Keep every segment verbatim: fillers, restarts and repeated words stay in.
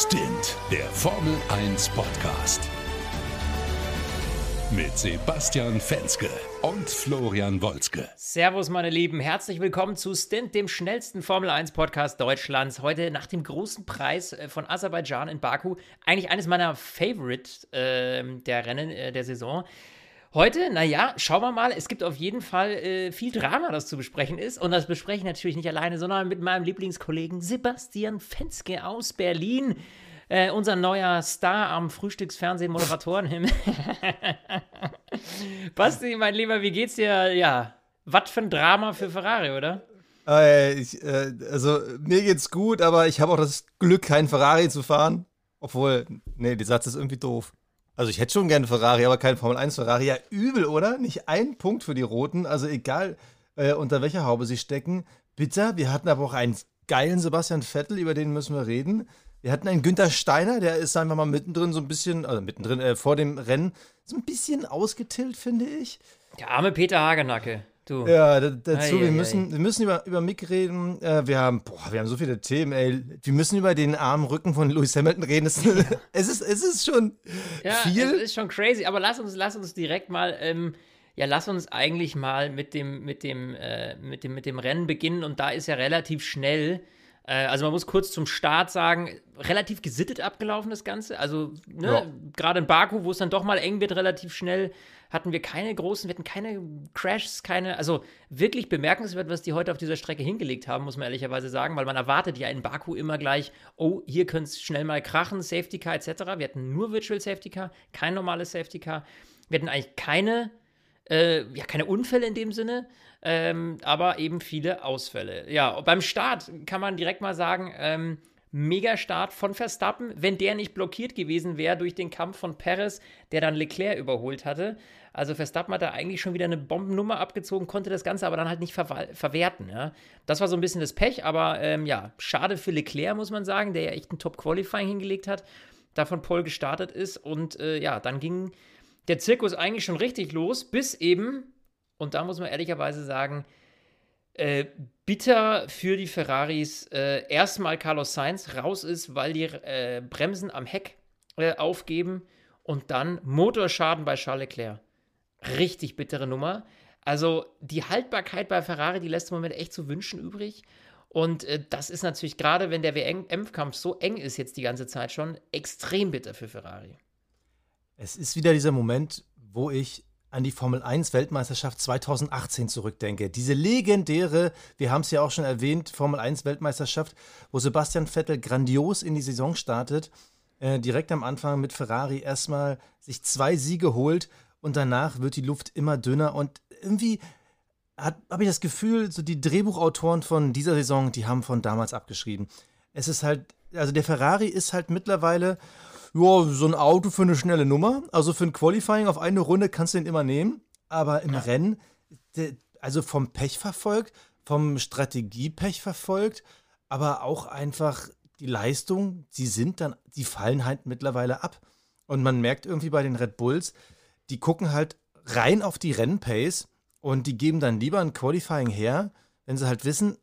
Stint, der Formel eins Podcast. Mit Sebastian Fenske und Florian Wolzke. Servus meine Lieben, herzlich willkommen zu Stint, dem schnellsten Formel eins Podcast Deutschlands. Heute nach dem großen Preis von Aserbaidschan in Baku, eigentlich eines meiner Favorite äh, der Rennen äh, der Saison. Heute, naja, schauen wir mal, es gibt auf jeden Fall äh, viel Drama, das zu besprechen ist. Und das bespreche ich natürlich nicht alleine, sondern mit meinem Lieblingskollegen Sebastian Fenske aus Berlin. Äh, unser neuer Star am Frühstücksfernsehen-Moderatorenhimmel. Basti, mein Lieber, wie geht's dir? Ja, was für ein Drama für Ferrari, oder? Äh, ich, äh, also, mir geht's gut, aber ich habe auch das Glück, keinen Ferrari zu fahren. Obwohl, nee, der Satz ist irgendwie doof. Also ich hätte schon gerne Ferrari, aber kein Formel eins Ferrari. Ja, übel, oder? Nicht ein Punkt für die Roten. Also egal, äh, unter welcher Haube sie stecken. Bitter, wir hatten aber auch einen geilen Sebastian Vettel, über den müssen wir reden. Wir hatten einen Günther Steiner, der ist einfach mal mittendrin so ein bisschen, also mittendrin äh, vor dem Rennen, so ein bisschen ausgetillt, finde ich. Der arme Peter Hagenacke. Du. Ja, dazu, ei, wir, ei, müssen, ei. wir müssen über, über Mick reden, äh, wir haben, boah, wir haben so viele Themen, ey, wir müssen über den armen Rücken von Lewis Hamilton reden, es, ja. es, ist, es ist schon ja, viel. Es ist schon crazy, aber lass uns, lass uns direkt mal, ähm, ja, lass uns eigentlich mal mit dem, mit dem, äh, mit dem, mit dem Rennen beginnen, und da ist ja relativ schnell, äh, also man muss kurz zum Start sagen, relativ gesittet abgelaufen das Ganze, also, ne, ja. Gerade in Baku, wo es dann doch mal eng wird, relativ schnell, hatten wir keine großen, wir hatten keine Crashs, keine, also wirklich bemerkenswert, was die heute auf dieser Strecke hingelegt haben, muss man ehrlicherweise sagen, weil man erwartet ja in Baku immer gleich, oh, hier könnte es schnell mal krachen, Safety Car et cetera. Wir hatten nur Virtual Safety Car, kein normales Safety Car. Wir hatten eigentlich keine, äh, ja, keine Unfälle in dem Sinne, ähm, aber eben viele Ausfälle. Ja, beim Start kann man direkt mal sagen, ähm, Mega-Start von Verstappen, wenn der nicht blockiert gewesen wäre durch den Kampf von Perez, der dann Leclerc überholt hatte. Also Verstappen hat da eigentlich schon wieder eine Bombennummer abgezogen, konnte das Ganze aber dann halt nicht ver- verwerten. Ja? Das war so ein bisschen das Pech, aber ähm, ja, schade für Leclerc, muss man sagen, der ja echt ein Top-Qualifying hingelegt hat, da von Pole gestartet ist. Und äh, ja, dann ging der Zirkus eigentlich schon richtig los, bis eben, und da muss man ehrlicherweise sagen, Äh, bitter für die Ferraris, äh, erstmal Carlos Sainz raus ist, weil die äh, Bremsen am Heck äh, aufgeben, und dann Motorschaden bei Charles Leclerc. Richtig bittere Nummer. Also die Haltbarkeit bei Ferrari, die lässt im Moment echt zu wünschen übrig, und äh, das ist natürlich gerade, wenn der W M-Kampf so eng ist jetzt die ganze Zeit schon, extrem bitter für Ferrari. Es ist wieder dieser Moment, wo ich an die Formel eins Weltmeisterschaft zweitausendachtzehn zurückdenke. Diese legendäre, wir haben es ja auch schon erwähnt, Formel eins Weltmeisterschaft, wo Sebastian Vettel grandios in die Saison startet, äh, direkt am Anfang mit Ferrari erstmal sich zwei Siege holt, und danach wird die Luft immer dünner, und irgendwie habe ich das Gefühl, so die Drehbuchautoren von dieser Saison, die haben von damals abgeschrieben. Es ist halt, also der Ferrari ist halt mittlerweile ja, so ein Auto für eine schnelle Nummer. Also für ein Qualifying auf eine Runde kannst du den immer nehmen. Aber im ja. Rennen, also vom Pech verfolgt, vom Strategiepech verfolgt, aber auch einfach die Leistung, die sind dann, die fallen halt mittlerweile ab. Und man merkt irgendwie bei den Red Bulls, die gucken halt rein auf die Rennpace, und die geben dann lieber ein Qualifying her, wenn sie halt wissen,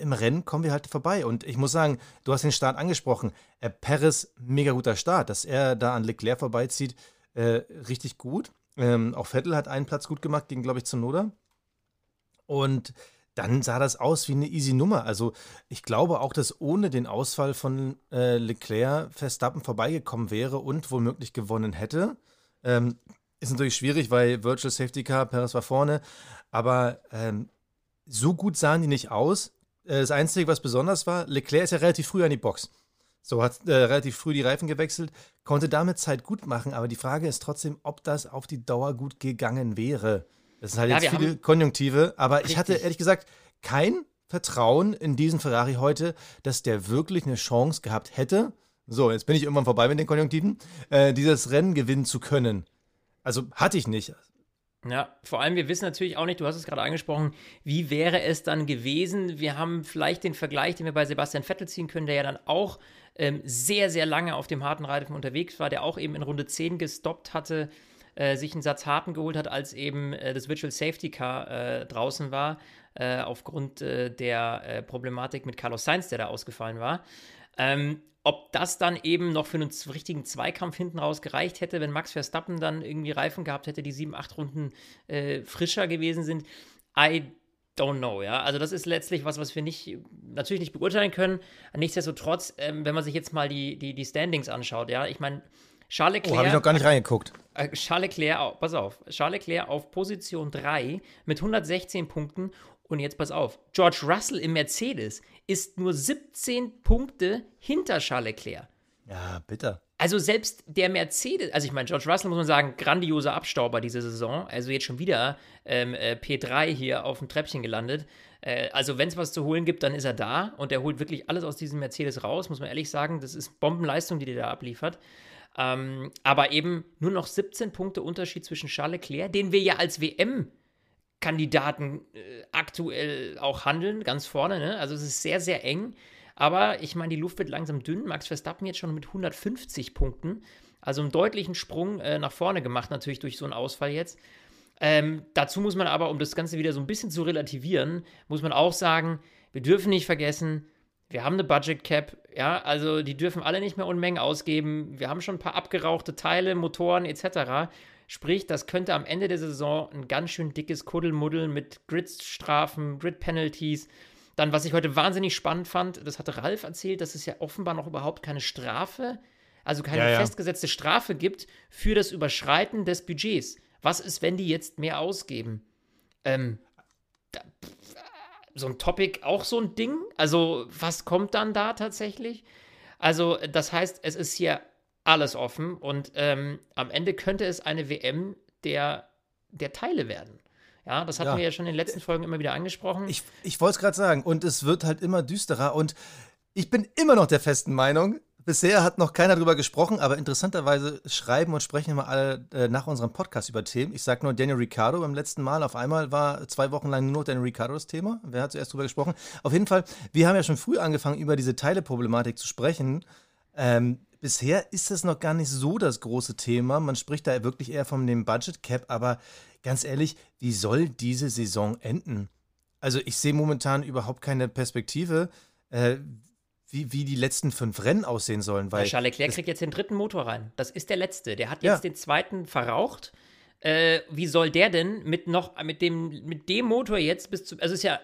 im Rennen kommen wir halt vorbei. Und ich muss sagen, du hast den Start angesprochen. Äh, Perez, mega guter Start, dass er da an Leclerc vorbeizieht, äh, richtig gut. Ähm, auch Vettel hat einen Platz gut gemacht gegen, glaube ich, Tsunoda. Und dann sah das aus wie eine easy Nummer. Also ich glaube auch, dass ohne den Ausfall von äh, Leclerc Verstappen vorbeigekommen wäre und womöglich gewonnen hätte. Ähm, ist natürlich schwierig, weil Virtual Safety Car, Perez war vorne. Aber ähm, so gut sahen die nicht aus. Das Einzige, was besonders war, Leclerc ist ja relativ früh an die Box. So hat äh, relativ früh die Reifen gewechselt, konnte damit Zeit gut machen, aber die Frage ist trotzdem, ob das auf die Dauer gut gegangen wäre. Das sind halt ja, jetzt viele Konjunktive, aber richtig. Ich hatte ehrlich gesagt kein Vertrauen in diesen Ferrari heute, dass der wirklich eine Chance gehabt hätte, so, jetzt bin ich irgendwann vorbei mit den Konjunktiven, äh, dieses Rennen gewinnen zu können. Also hatte ich nicht. Ja, vor allem, wir wissen natürlich auch nicht, du hast es gerade angesprochen, wie wäre es dann gewesen? Wir haben vielleicht den Vergleich, den wir bei Sebastian Vettel ziehen können, der ja dann auch ähm, sehr, sehr lange auf dem harten Reifen unterwegs war, der auch eben in Runde zehn gestoppt hatte, äh, sich einen Satz Harten geholt hat, als eben äh, das Virtual Safety Car äh, draußen war, äh, aufgrund äh, der äh, Problematik mit Carlos Sainz, der da ausgefallen war. Ähm, Ob das dann eben noch für einen richtigen Zweikampf hinten raus gereicht hätte, wenn Max Verstappen dann irgendwie Reifen gehabt hätte, die sieben, acht Runden äh, frischer gewesen sind, I don't know, ja. Also das ist letztlich was, was wir nicht, natürlich nicht beurteilen können. Nichtsdestotrotz, ähm, wenn man sich jetzt mal die, die, die Standings anschaut, ja, ich meine, Charles Leclerc... Oh, habe ich noch gar nicht reingeguckt. Äh, Charles Leclerc, oh, pass auf, Charles Leclerc auf Position drei mit hundertsechzehn Punkten. Und jetzt pass auf, George Russell im Mercedes ist nur siebzehn Punkte hinter Charles Leclerc. Ja, bitter. Also selbst der Mercedes, also ich meine, George Russell, muss man sagen, grandioser Abstauber diese Saison. Also jetzt schon wieder ähm, äh, P drei hier auf dem Treppchen gelandet. Äh, also wenn es was zu holen gibt, dann ist er da. Und er holt wirklich alles aus diesem Mercedes raus, muss man ehrlich sagen. Das ist Bombenleistung, die der da abliefert. Ähm, aber eben nur noch siebzehn Punkte Unterschied zwischen Charles Leclerc, den wir ja als W M Kandidaten äh, aktuell auch handeln, ganz vorne, ne? Also es ist sehr, sehr eng, aber ich meine, die Luft wird langsam dünn, Max Verstappen jetzt schon mit hundertfünfzig Punkten, also einen deutlichen Sprung äh, nach vorne gemacht, natürlich durch so einen Ausfall jetzt. Ähm, dazu muss man aber, um das Ganze wieder so ein bisschen zu relativieren, muss man auch sagen, wir dürfen nicht vergessen, wir haben eine Budget Cap, ja, also die dürfen alle nicht mehr Unmengen ausgeben, wir haben schon ein paar abgerauchte Teile, Motoren et cetera. Sprich, das könnte am Ende der Saison ein ganz schön dickes Kuddelmuddel mit Grid-Strafen, Grid-Penalties. Dann, was ich heute wahnsinnig spannend fand, das hatte Ralf erzählt, dass es ja offenbar noch überhaupt keine Strafe, also keine ja, ja. festgesetzte Strafe gibt für das Überschreiten des Budgets. Was ist, wenn die jetzt mehr ausgeben? Ähm, da, pff, so ein Topic, auch so ein Ding? Also, was kommt dann da tatsächlich? Also, das heißt, es ist hier alles offen und ähm, am Ende könnte es eine W M der, der Teile werden. Ja, das hatten ja. wir ja schon in den letzten Folgen immer wieder angesprochen. Ich, ich wollte es gerade sagen, und es wird halt immer düsterer und ich bin immer noch der festen Meinung, bisher hat noch keiner drüber gesprochen, aber interessanterweise schreiben und sprechen immer alle äh, nach unserem Podcast über Themen. Ich sage nur Daniel Ricciardo beim letzten Mal. Auf einmal war zwei Wochen lang nur Daniel Ricciardo das Thema. Wer hat zuerst drüber gesprochen? Auf jeden Fall, wir haben ja schon früh angefangen, über diese Teileproblematik zu sprechen. Ähm, Bisher ist das noch gar nicht so das große Thema. Man spricht da wirklich eher von dem Budget Cap, aber ganz ehrlich, wie soll diese Saison enden? Also ich sehe momentan überhaupt keine Perspektive, äh, wie, wie die letzten fünf Rennen aussehen sollen. Weil ja, Charles Leclerc kriegt jetzt den dritten Motor rein. Das ist der letzte. Der hat jetzt ja. den zweiten verraucht. Äh, wie soll der denn mit noch mit dem, mit dem Motor jetzt bis zum, also ist ja,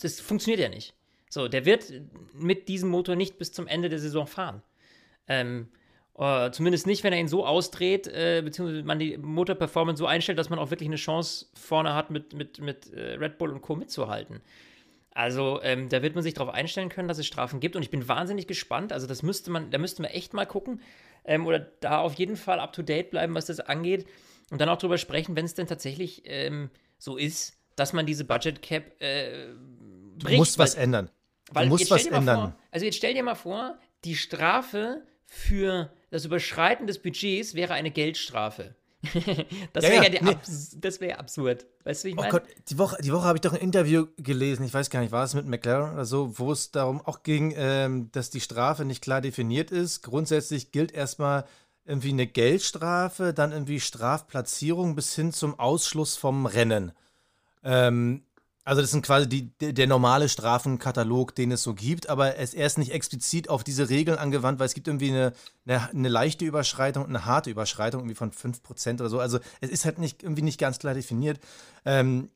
das funktioniert ja nicht. So, der wird mit diesem Motor nicht bis zum Ende der Saison fahren. Ähm, äh, zumindest nicht, wenn er ihn so ausdreht, äh, beziehungsweise man die Motorperformance so einstellt, dass man auch wirklich eine Chance vorne hat, mit, mit, mit äh, Red Bull und Co. mitzuhalten. Also ähm, da wird man sich darauf einstellen können, dass es Strafen gibt und ich bin wahnsinnig gespannt. Also das müsste man, da müsste man echt mal gucken ähm, oder da auf jeden Fall up to date bleiben, was das angeht und dann auch drüber sprechen, wenn es denn tatsächlich ähm, so ist, dass man diese Budget Cap äh, bricht. Du musst weil, was ändern. Du musst was ändern. Vor, also jetzt stell dir mal vor, die Strafe für das Überschreiten des Budgets wäre eine Geldstrafe. das ja, wäre ja, ja nee. abs- das wär absurd. Weißt du, wie ich meine? Oh Gott, die Woche, die Woche habe ich doch ein Interview gelesen, ich weiß gar nicht, war es mit McLaren oder so, wo es darum auch ging, ähm, dass die Strafe nicht klar definiert ist. Grundsätzlich gilt erstmal irgendwie eine Geldstrafe, dann irgendwie Strafplatzierung bis hin zum Ausschluss vom Rennen. Ähm, Also das sind quasi die, der normale Strafenkatalog, den es so gibt, aber es erst nicht explizit auf diese Regeln angewandt, weil es gibt irgendwie eine, eine, eine leichte Überschreitung und eine harte Überschreitung irgendwie von fünf Prozent oder so. Also es ist halt nicht, irgendwie nicht ganz klar definiert. Ähm,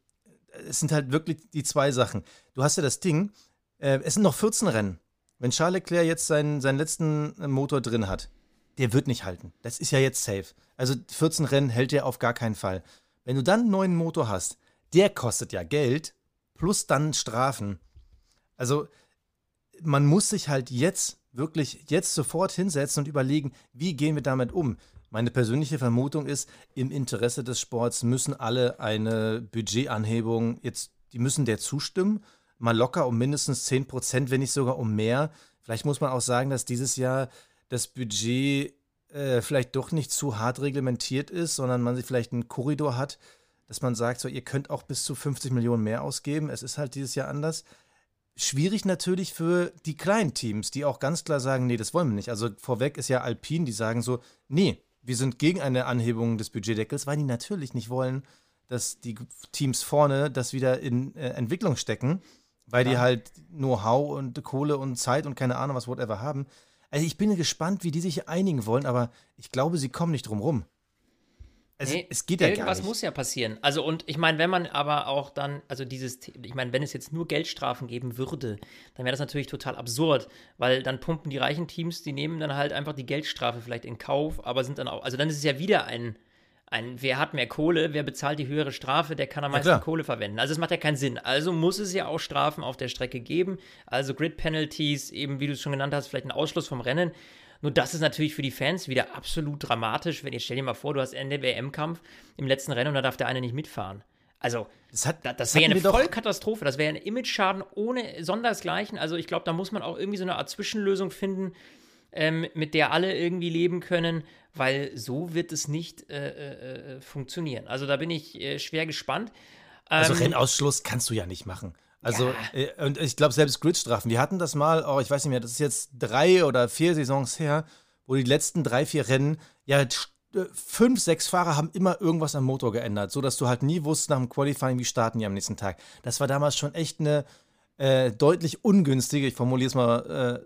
es sind halt wirklich die zwei Sachen. Du hast ja das Ding, äh, es sind noch vierzehn Rennen. Wenn Charles Leclerc jetzt seinen, seinen letzten Motor drin hat, der wird nicht halten. Das ist ja jetzt safe. Also vierzehn Rennen hält der auf gar keinen Fall. Wenn du dann einen neuen Motor hast, der kostet ja Geld, plus dann Strafen. Also man muss sich halt jetzt, wirklich jetzt sofort hinsetzen und überlegen, wie gehen wir damit um. Meine persönliche Vermutung ist, im Interesse des Sports müssen alle eine Budgetanhebung, jetzt, die müssen der zustimmen, mal locker um mindestens zehn Prozent, wenn nicht sogar um mehr. Vielleicht muss man auch sagen, dass dieses Jahr das Budget äh, vielleicht doch nicht zu hart reglementiert ist, sondern man sich vielleicht einen Korridor hat, dass man sagt, so, ihr könnt auch bis zu fünfzig Millionen mehr ausgeben. Es ist halt dieses Jahr anders. Schwierig natürlich für die kleinen Teams, die auch ganz klar sagen, nee, das wollen wir nicht. Also vorweg ist ja Alpine, die sagen so, nee, wir sind gegen eine Anhebung des Budgetdeckels, weil die natürlich nicht wollen, dass die Teams vorne das wieder in äh, Entwicklung stecken, weil ja. die halt Know-how und Kohle und Zeit und keine Ahnung was, whatever haben. Also ich bin gespannt, wie die sich einigen wollen, aber ich glaube, sie kommen nicht drum rum. Es, nee, es geht ja gar nicht. Irgendwas muss ja passieren. Also und ich meine, wenn man aber auch dann, also dieses, ich meine, wenn es jetzt nur Geldstrafen geben würde, dann wäre das natürlich total absurd, weil dann pumpen die reichen Teams, die nehmen dann halt einfach die Geldstrafe vielleicht in Kauf, aber sind dann auch, also dann ist es ja wieder ein, ein wer hat mehr Kohle, wer bezahlt die höhere Strafe, der kann am meisten ja, Kohle verwenden. Also es macht ja keinen Sinn. Also muss es ja auch Strafen auf der Strecke geben, also Grid-Penalties, eben wie du es schon genannt hast, vielleicht ein Ausschluss vom Rennen. Nur das ist natürlich für die Fans wieder absolut dramatisch, wenn ihr, stell dir mal vor, du hast Ende W M-Kampf im letzten Rennen und da darf der eine nicht mitfahren. Also, das, hat, das, das wäre eine Vollkatastrophe, das wäre ein Image-Schaden ohne Sondersgleichen. Also ich glaube, da muss man auch irgendwie so eine Art Zwischenlösung finden, ähm, mit der alle irgendwie leben können, weil so wird es nicht äh, äh, funktionieren. Also da bin ich äh, schwer gespannt. Ähm, also Rennausschluss kannst du ja nicht machen. Also, ja. Und ich glaube, selbst Gridstrafen, wir hatten das mal, oh, ich weiß nicht mehr, das ist jetzt drei oder vier Saisons her, wo die letzten drei, vier Rennen, ja, fünf, sechs Fahrer haben immer irgendwas am Motor geändert, sodass du halt nie wusstest nach dem Qualifying, wie starten die am nächsten Tag. Das war damals schon echt eine äh, deutlich ungünstige, ich formuliere es mal ein äh,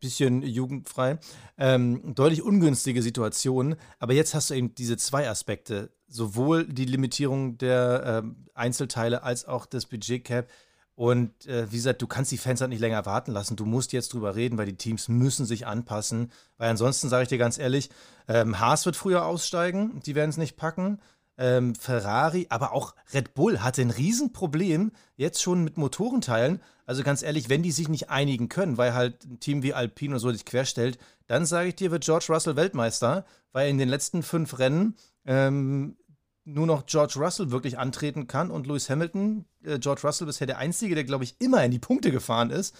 bisschen jugendfrei, ähm, deutlich ungünstige Situation, aber jetzt hast du eben diese zwei Aspekte, sowohl die Limitierung der äh, Einzelteile als auch das Budget Cap. Und äh, wie gesagt, du kannst die Fans halt nicht länger warten lassen. Du musst jetzt drüber reden, weil die Teams müssen sich anpassen. Weil ansonsten, sage ich dir ganz ehrlich, ähm, Haas wird früher aussteigen, die werden es nicht packen. Ähm, Ferrari, aber auch Red Bull hat ein Riesenproblem jetzt schon mit Motorenteilen. Also ganz ehrlich, wenn die sich nicht einigen können, weil halt ein Team wie Alpine oder so dich querstellt, dann sage ich dir, wird George Russell Weltmeister, weil in den letzten fünf Rennen ähm, nur noch George Russell wirklich antreten kann und Lewis Hamilton, äh, George Russell bisher der Einzige, der, glaube ich, immer in die Punkte gefahren ist,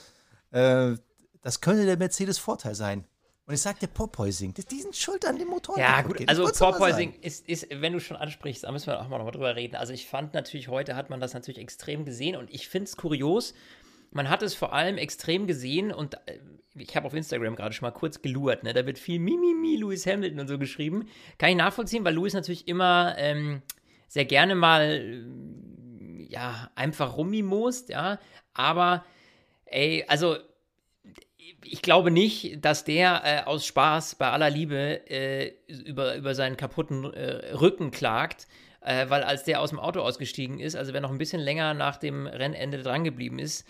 äh, das könnte der Mercedes-Vorteil sein. Und ich sag dir, Porpoising, die sind schuld an dem Motor. Ja gut, geht. Also Porpoising ist, ist, wenn du schon ansprichst, da müssen wir auch mal nochmal drüber reden. Also ich fand natürlich, heute hat man das natürlich extrem gesehen und ich finde es kurios, man hat es vor allem extrem gesehen und ich habe auf Instagram gerade schon mal kurz gelurrt, ne? Da wird viel Mimimi Lewis Hamilton und so geschrieben. Kann ich nachvollziehen, weil Lewis natürlich immer ähm, sehr gerne mal äh, ja, einfach rummimost, ja. Aber ey, also ich glaube nicht, dass der äh, aus Spaß bei aller Liebe äh, über, über seinen kaputten äh, Rücken klagt. Äh, weil als der aus dem Auto ausgestiegen ist, also wer noch ein bisschen länger nach dem Rennende drangeblieben ist,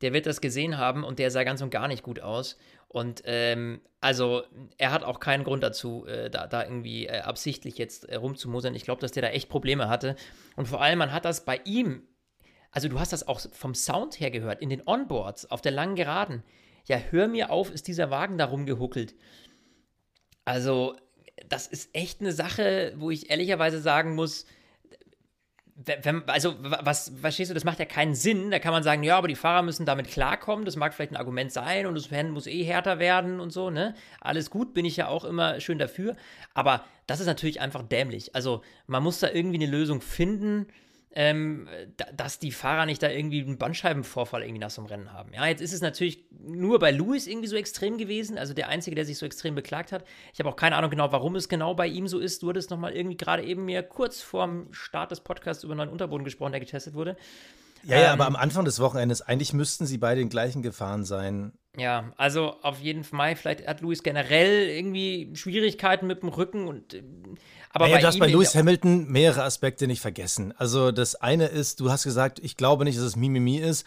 der wird das gesehen haben und der sah ganz und gar nicht gut aus. Und ähm, also er hat auch keinen Grund dazu, äh, da, da irgendwie äh, absichtlich jetzt äh, rumzumosern. Ich glaube, dass der da echt Probleme hatte. Und vor allem, man hat das bei ihm, also du hast das auch vom Sound her gehört, in den Onboards, auf der langen Geraden. Ja, hör mir auf, ist dieser Wagen da rumgehuckelt. Also das ist echt eine Sache, wo ich ehrlicherweise sagen muss, Wenn, also, was, verstehst du, das macht ja keinen Sinn. Da kann man sagen, ja, aber die Fahrer müssen damit klarkommen. Das mag vielleicht ein Argument sein und das Rennen muss eh härter werden und so, ne? Alles gut, bin ich ja auch immer schön dafür. Aber das ist natürlich einfach dämlich. Also, man muss da irgendwie eine Lösung finden, ähm, da, dass die Fahrer nicht da irgendwie einen Bandscheibenvorfall irgendwie nach so einem Rennen haben. Ja, jetzt ist es natürlich nur bei Lewis irgendwie so extrem gewesen. Also, der Einzige, der sich so extrem beklagt hat. Ich habe auch keine Ahnung genau, warum es genau bei ihm so ist. Du hattest nochmal irgendwie gerade eben mir kurz vorm Start des Podcasts über neuen Unterboden gesprochen, der getestet wurde. Ja, ähm, ja, aber am Anfang des Wochenendes, eigentlich müssten sie beide den gleichen gefahren sein. Ja, also auf jeden Fall, vielleicht hat Lewis generell irgendwie Schwierigkeiten mit dem Rücken. Und, aber naja, bei du hast bei Lewis Hamilton mehrere Aspekte nicht vergessen. Also das eine ist, du hast gesagt, ich glaube nicht, dass es Mimimi ist.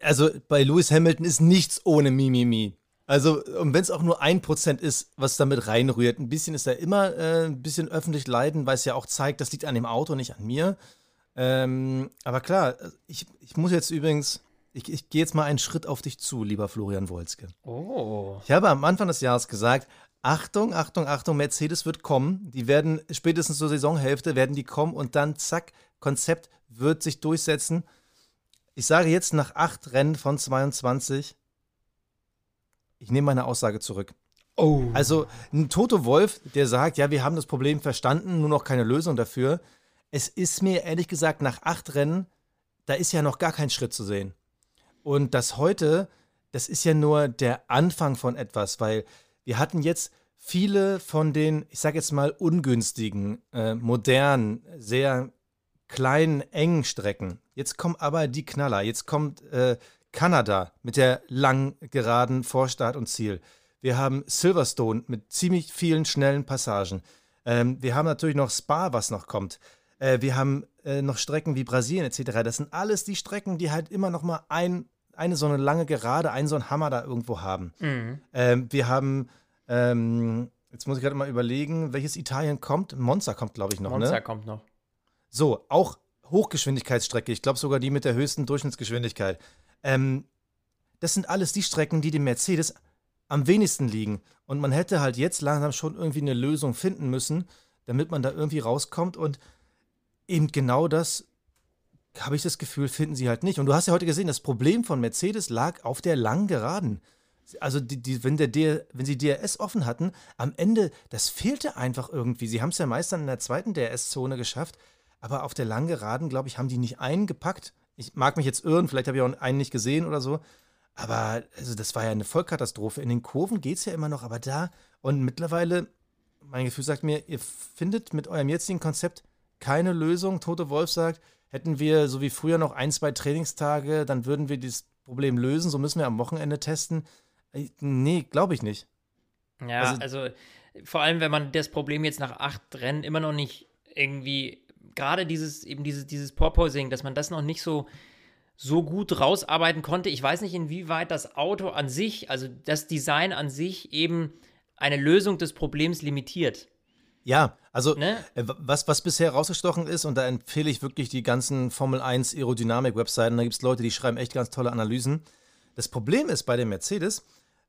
Also bei Lewis Hamilton ist nichts ohne Mimimi. Also, und wenn es auch nur ein Prozent ist, was damit reinrührt, ein bisschen ist er immer äh, ein bisschen öffentlich leiden, weil es ja auch zeigt, das liegt an dem Auto, nicht an mir. Ähm, aber klar, ich, ich muss jetzt übrigens, ich, ich gehe jetzt mal einen Schritt auf dich zu, lieber Florian Wolzke. Oh. Ich habe am Anfang des Jahres gesagt, Achtung, Achtung, Achtung, Mercedes wird kommen. Die werden spätestens zur Saisonhälfte werden die kommen und dann zack, Konzept wird sich durchsetzen. Ich sage jetzt nach acht Rennen von zweiundzwanzig, ich nehme meine Aussage zurück. Oh. Also ein Toto Wolff, der sagt, ja, wir haben das Problem verstanden, nur noch keine Lösung dafür. Es ist mir ehrlich gesagt nach acht Rennen, da ist ja noch gar kein Schritt zu sehen. Und das heute, das ist ja nur der Anfang von etwas, weil wir hatten jetzt viele von den, ich sage jetzt mal ungünstigen, äh, modernen, sehr kleinen, engen Strecken. Jetzt kommen aber die Knaller. Jetzt kommt äh, Kanada mit der langen Geraden vor Start und Ziel. Wir haben Silverstone mit ziemlich vielen schnellen Passagen. Ähm, wir haben natürlich noch Spa, was noch kommt. Äh, wir haben äh, noch Strecken wie Brasilien et cetera. Das sind alles die Strecken, die halt immer noch mal ein, eine so eine lange Gerade, einen so einen Hammer da irgendwo haben. Mhm. Ähm, wir haben, ähm, jetzt muss ich gerade mal überlegen, welches Italien kommt. Monza kommt, glaube ich, noch. Monza ne? kommt noch. So, auch Hochgeschwindigkeitsstrecke. Ich glaube sogar die mit der höchsten Durchschnittsgeschwindigkeit. Ähm, das sind alles die Strecken, die dem Mercedes am wenigsten liegen. Und man hätte halt jetzt langsam schon irgendwie eine Lösung finden müssen, damit man da irgendwie rauskommt. Und eben genau das, habe ich das Gefühl, finden sie halt nicht. Und du hast ja heute gesehen, das Problem von Mercedes lag auf der langen Geraden. Also die, die, wenn, der D R, wenn sie D R S offen hatten, am Ende, das fehlte einfach irgendwie. Sie haben es ja meist dann in der zweiten D R S-Zone geschafft. Aber auf der langen Geraden, glaube ich, haben die nicht einen gepackt. Ich mag mich jetzt irren, vielleicht habe ich auch einen nicht gesehen oder so. Aber also das war ja eine Vollkatastrophe. In den Kurven geht es ja immer noch, aber da und mittlerweile, mein Gefühl sagt mir, ihr findet mit eurem jetzigen Konzept keine Lösung. Toto Wolff sagt, hätten wir so wie früher noch ein, zwei Trainingstage, dann würden wir dieses Problem lösen. So müssen wir am Wochenende testen. Nee, glaube ich nicht. Ja, also, also vor allem, wenn man das Problem jetzt nach acht Rennen immer noch nicht irgendwie, gerade dieses, eben dieses, dieses Porpoising, dass man das noch nicht so so gut rausarbeiten konnte. Ich weiß nicht, inwieweit das Auto an sich, also das Design an sich eben eine Lösung des Problems limitiert. Ja, also ne? was, was bisher rausgestochen ist, und da empfehle ich wirklich die ganzen Formel eins Aerodynamik-Webseiten, da gibt es Leute, die schreiben echt ganz tolle Analysen. Das Problem ist bei dem Mercedes,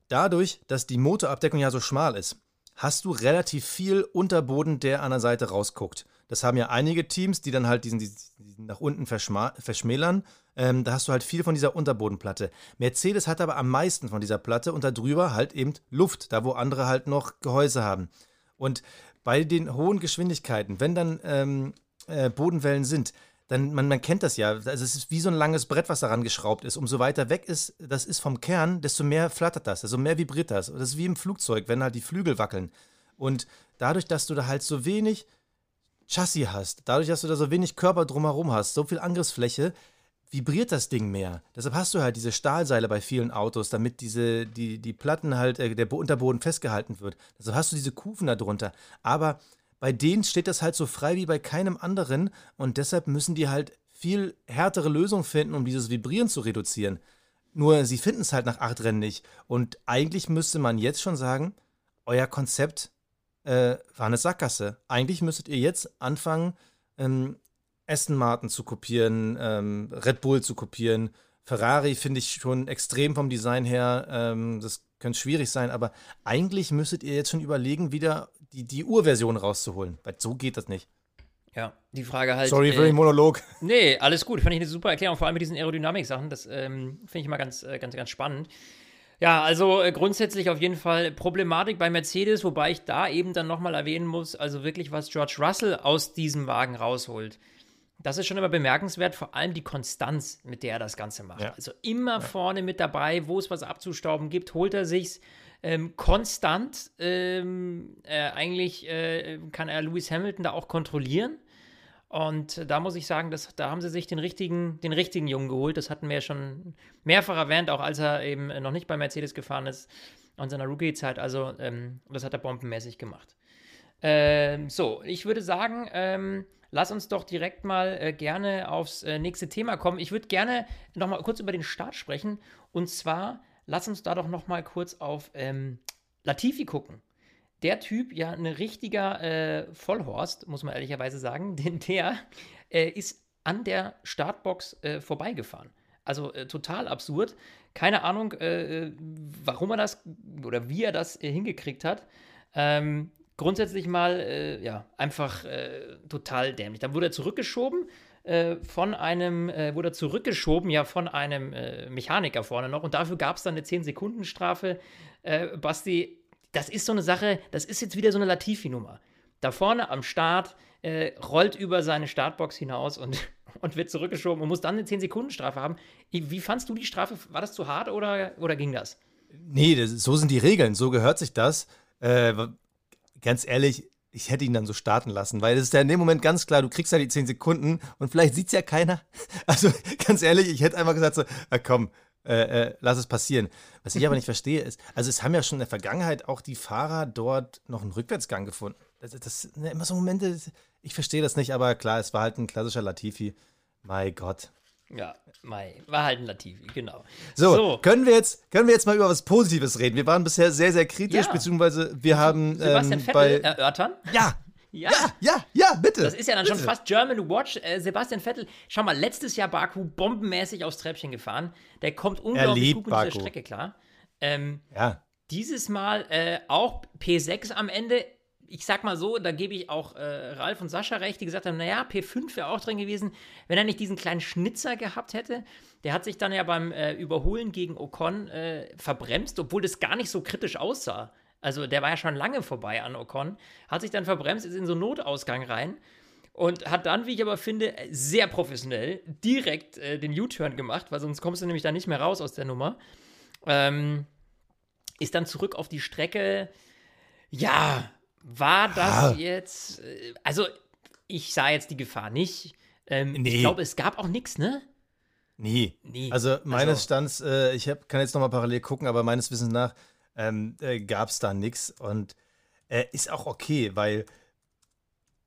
dadurch, dass die Motorabdeckung ja so schmal ist, hast du relativ viel Unterboden, der an der Seite rausguckt. Das haben ja einige Teams, die dann halt diesen, diesen nach unten verschmälern. Ähm, da hast du halt viel von dieser Unterbodenplatte. Mercedes hat aber am meisten von dieser Platte und da drüber halt eben Luft, da wo andere halt noch Gehäuse haben. Und bei den hohen Geschwindigkeiten, wenn dann ähm, äh, Bodenwellen sind, dann, man, man kennt das ja, also es ist wie so ein langes Brett, was da rangeschraubt ist. Umso weiter weg ist, das ist vom Kern, desto mehr flattert das, desto mehr vibriert das. Das ist wie im Flugzeug, wenn halt die Flügel wackeln. Und dadurch, dass du da halt so wenig Chassis hast, dadurch, dass du da so wenig Körper drumherum hast, so viel Angriffsfläche, vibriert das Ding mehr. Deshalb hast du halt diese Stahlseile bei vielen Autos, damit diese, die, die Platten halt, äh, der Unterboden festgehalten wird. Deshalb hast du diese Kufen da drunter. Aber bei denen steht das halt so frei wie bei keinem anderen und deshalb müssen die halt viel härtere Lösungen finden, um dieses Vibrieren zu reduzieren. Nur sie finden es halt nach acht Rennen nicht. Und eigentlich müsste man jetzt schon sagen, euer Konzept Äh, war eine Sackgasse. Eigentlich müsstet ihr jetzt anfangen, ähm, Aston Martin zu kopieren, ähm, Red Bull zu kopieren. Ferrari finde ich schon extrem vom Design her. Ähm, das könnte schwierig sein, aber eigentlich müsstet ihr jetzt schon überlegen, wieder die, die Urversion rauszuholen, weil so geht das nicht. Ja, die Frage halt. Sorry für äh, den Monolog. Nee, alles gut. Fand ich eine super Erklärung, vor allem mit diesen Aerodynamik-Sachen. Das ähm, finde ich immer ganz, äh, ganz, ganz spannend. Ja, also grundsätzlich auf jeden Fall Problematik bei Mercedes, wobei ich da eben dann nochmal erwähnen muss, also wirklich, was George Russell aus diesem Wagen rausholt. Das ist schon immer bemerkenswert, vor allem die Konstanz, mit der er das Ganze macht. Ja. Also immer ja. vorne mit dabei, wo es was abzustauben gibt, holt er sich's. Ähm, konstant, ähm, äh, eigentlich äh, kann er Lewis Hamilton da auch kontrollieren. Und da muss ich sagen, dass, da haben sie sich den richtigen, den richtigen Jungen geholt. Das hatten wir ja schon mehrfach erwähnt, auch als er eben noch nicht bei Mercedes gefahren ist an seiner Rookie-Zeit. Also ähm, das hat er bombenmäßig gemacht. Ähm, so, ich würde sagen, ähm, lass uns doch direkt mal äh, gerne aufs äh, nächste Thema kommen. Ich würde gerne noch mal kurz über den Start sprechen. Und zwar, lass uns da doch noch mal kurz auf ähm, Latifi gucken. Der Typ, ja, ein richtiger äh, Vollhorst, muss man ehrlicherweise sagen, denn der äh, ist an der Startbox äh, vorbeigefahren. Also äh, total absurd. Keine Ahnung, äh, warum er das oder wie er das äh, hingekriegt hat. Ähm, grundsätzlich mal, äh, ja, einfach äh, total dämlich. Dann wurde er zurückgeschoben äh, von einem, äh, wurde er zurückgeschoben, ja, von einem äh, Mechaniker vorne noch. Und dafür gab es dann eine zehn-Sekunden-Strafe. Äh, Basti, das ist so eine Sache, das ist jetzt wieder so eine Latifi-Nummer. Da vorne am Start äh, rollt über seine Startbox hinaus und, und wird zurückgeschoben und muss dann eine zehn-Sekunden-Strafe haben. Wie fandst du die Strafe? War das zu hart oder, oder ging das? Nee, das, so sind die Regeln, so gehört sich das. Äh, ganz ehrlich, ich hätte ihn dann so starten lassen, weil es ist ja in dem Moment ganz klar, du kriegst ja die zehn Sekunden und vielleicht sieht es ja keiner. Also ganz ehrlich, ich hätte einfach gesagt so, na komm, äh, äh, lass es passieren. Was ich aber nicht verstehe ist, also es haben ja schon in der Vergangenheit auch die Fahrer dort noch einen Rückwärtsgang gefunden. Das, das sind immer so Momente, ich verstehe das nicht, aber klar, es war halt ein klassischer Latifi. Mein Gott. Ja, mei, war halt ein Latifi, genau. So, so. Können, wir jetzt, können wir jetzt mal über was Positives reden? Wir waren bisher sehr, sehr kritisch, ja. beziehungsweise wir also, haben Sebastian ähm, Vettel bei, erörtern. Ja, ja, ja, ja, ja, bitte. Das ist ja dann bitte. schon fast German Watch. Äh, Sebastian Vettel, schau mal, letztes Jahr Baku bombenmäßig aufs Treppchen gefahren. Der kommt unglaublich gut mit Baku. dieser Strecke klar. Ähm, ja. Dieses Mal äh, auch P sechs am Ende. Ich sag mal so, da gebe ich auch äh, Ralf und Sascha recht, die gesagt haben, naja, P fünf wäre auch drin gewesen, wenn er nicht diesen kleinen Schnitzer gehabt hätte. Der hat sich dann ja beim äh, Überholen gegen Ocon äh, verbremst, obwohl das gar nicht so kritisch aussah. Also der war ja schon lange vorbei an Ocon, hat sich dann verbremst, ist in so einen Notausgang rein und hat dann, wie ich aber finde, sehr professionell direkt äh, den U-Turn gemacht, weil sonst kommst du nämlich da nicht mehr raus aus der Nummer. Ähm, ist dann zurück auf die Strecke. Ja, war das jetzt, also ich sah jetzt die Gefahr nicht. Ähm, nee. Ich glaube, es gab auch nichts, ne? Nee. nee. Also meines also. Stands, äh, ich hab, kann jetzt nochmal parallel gucken, aber meines Wissens nach ähm, äh, gab es da nichts. Und äh, ist auch okay, weil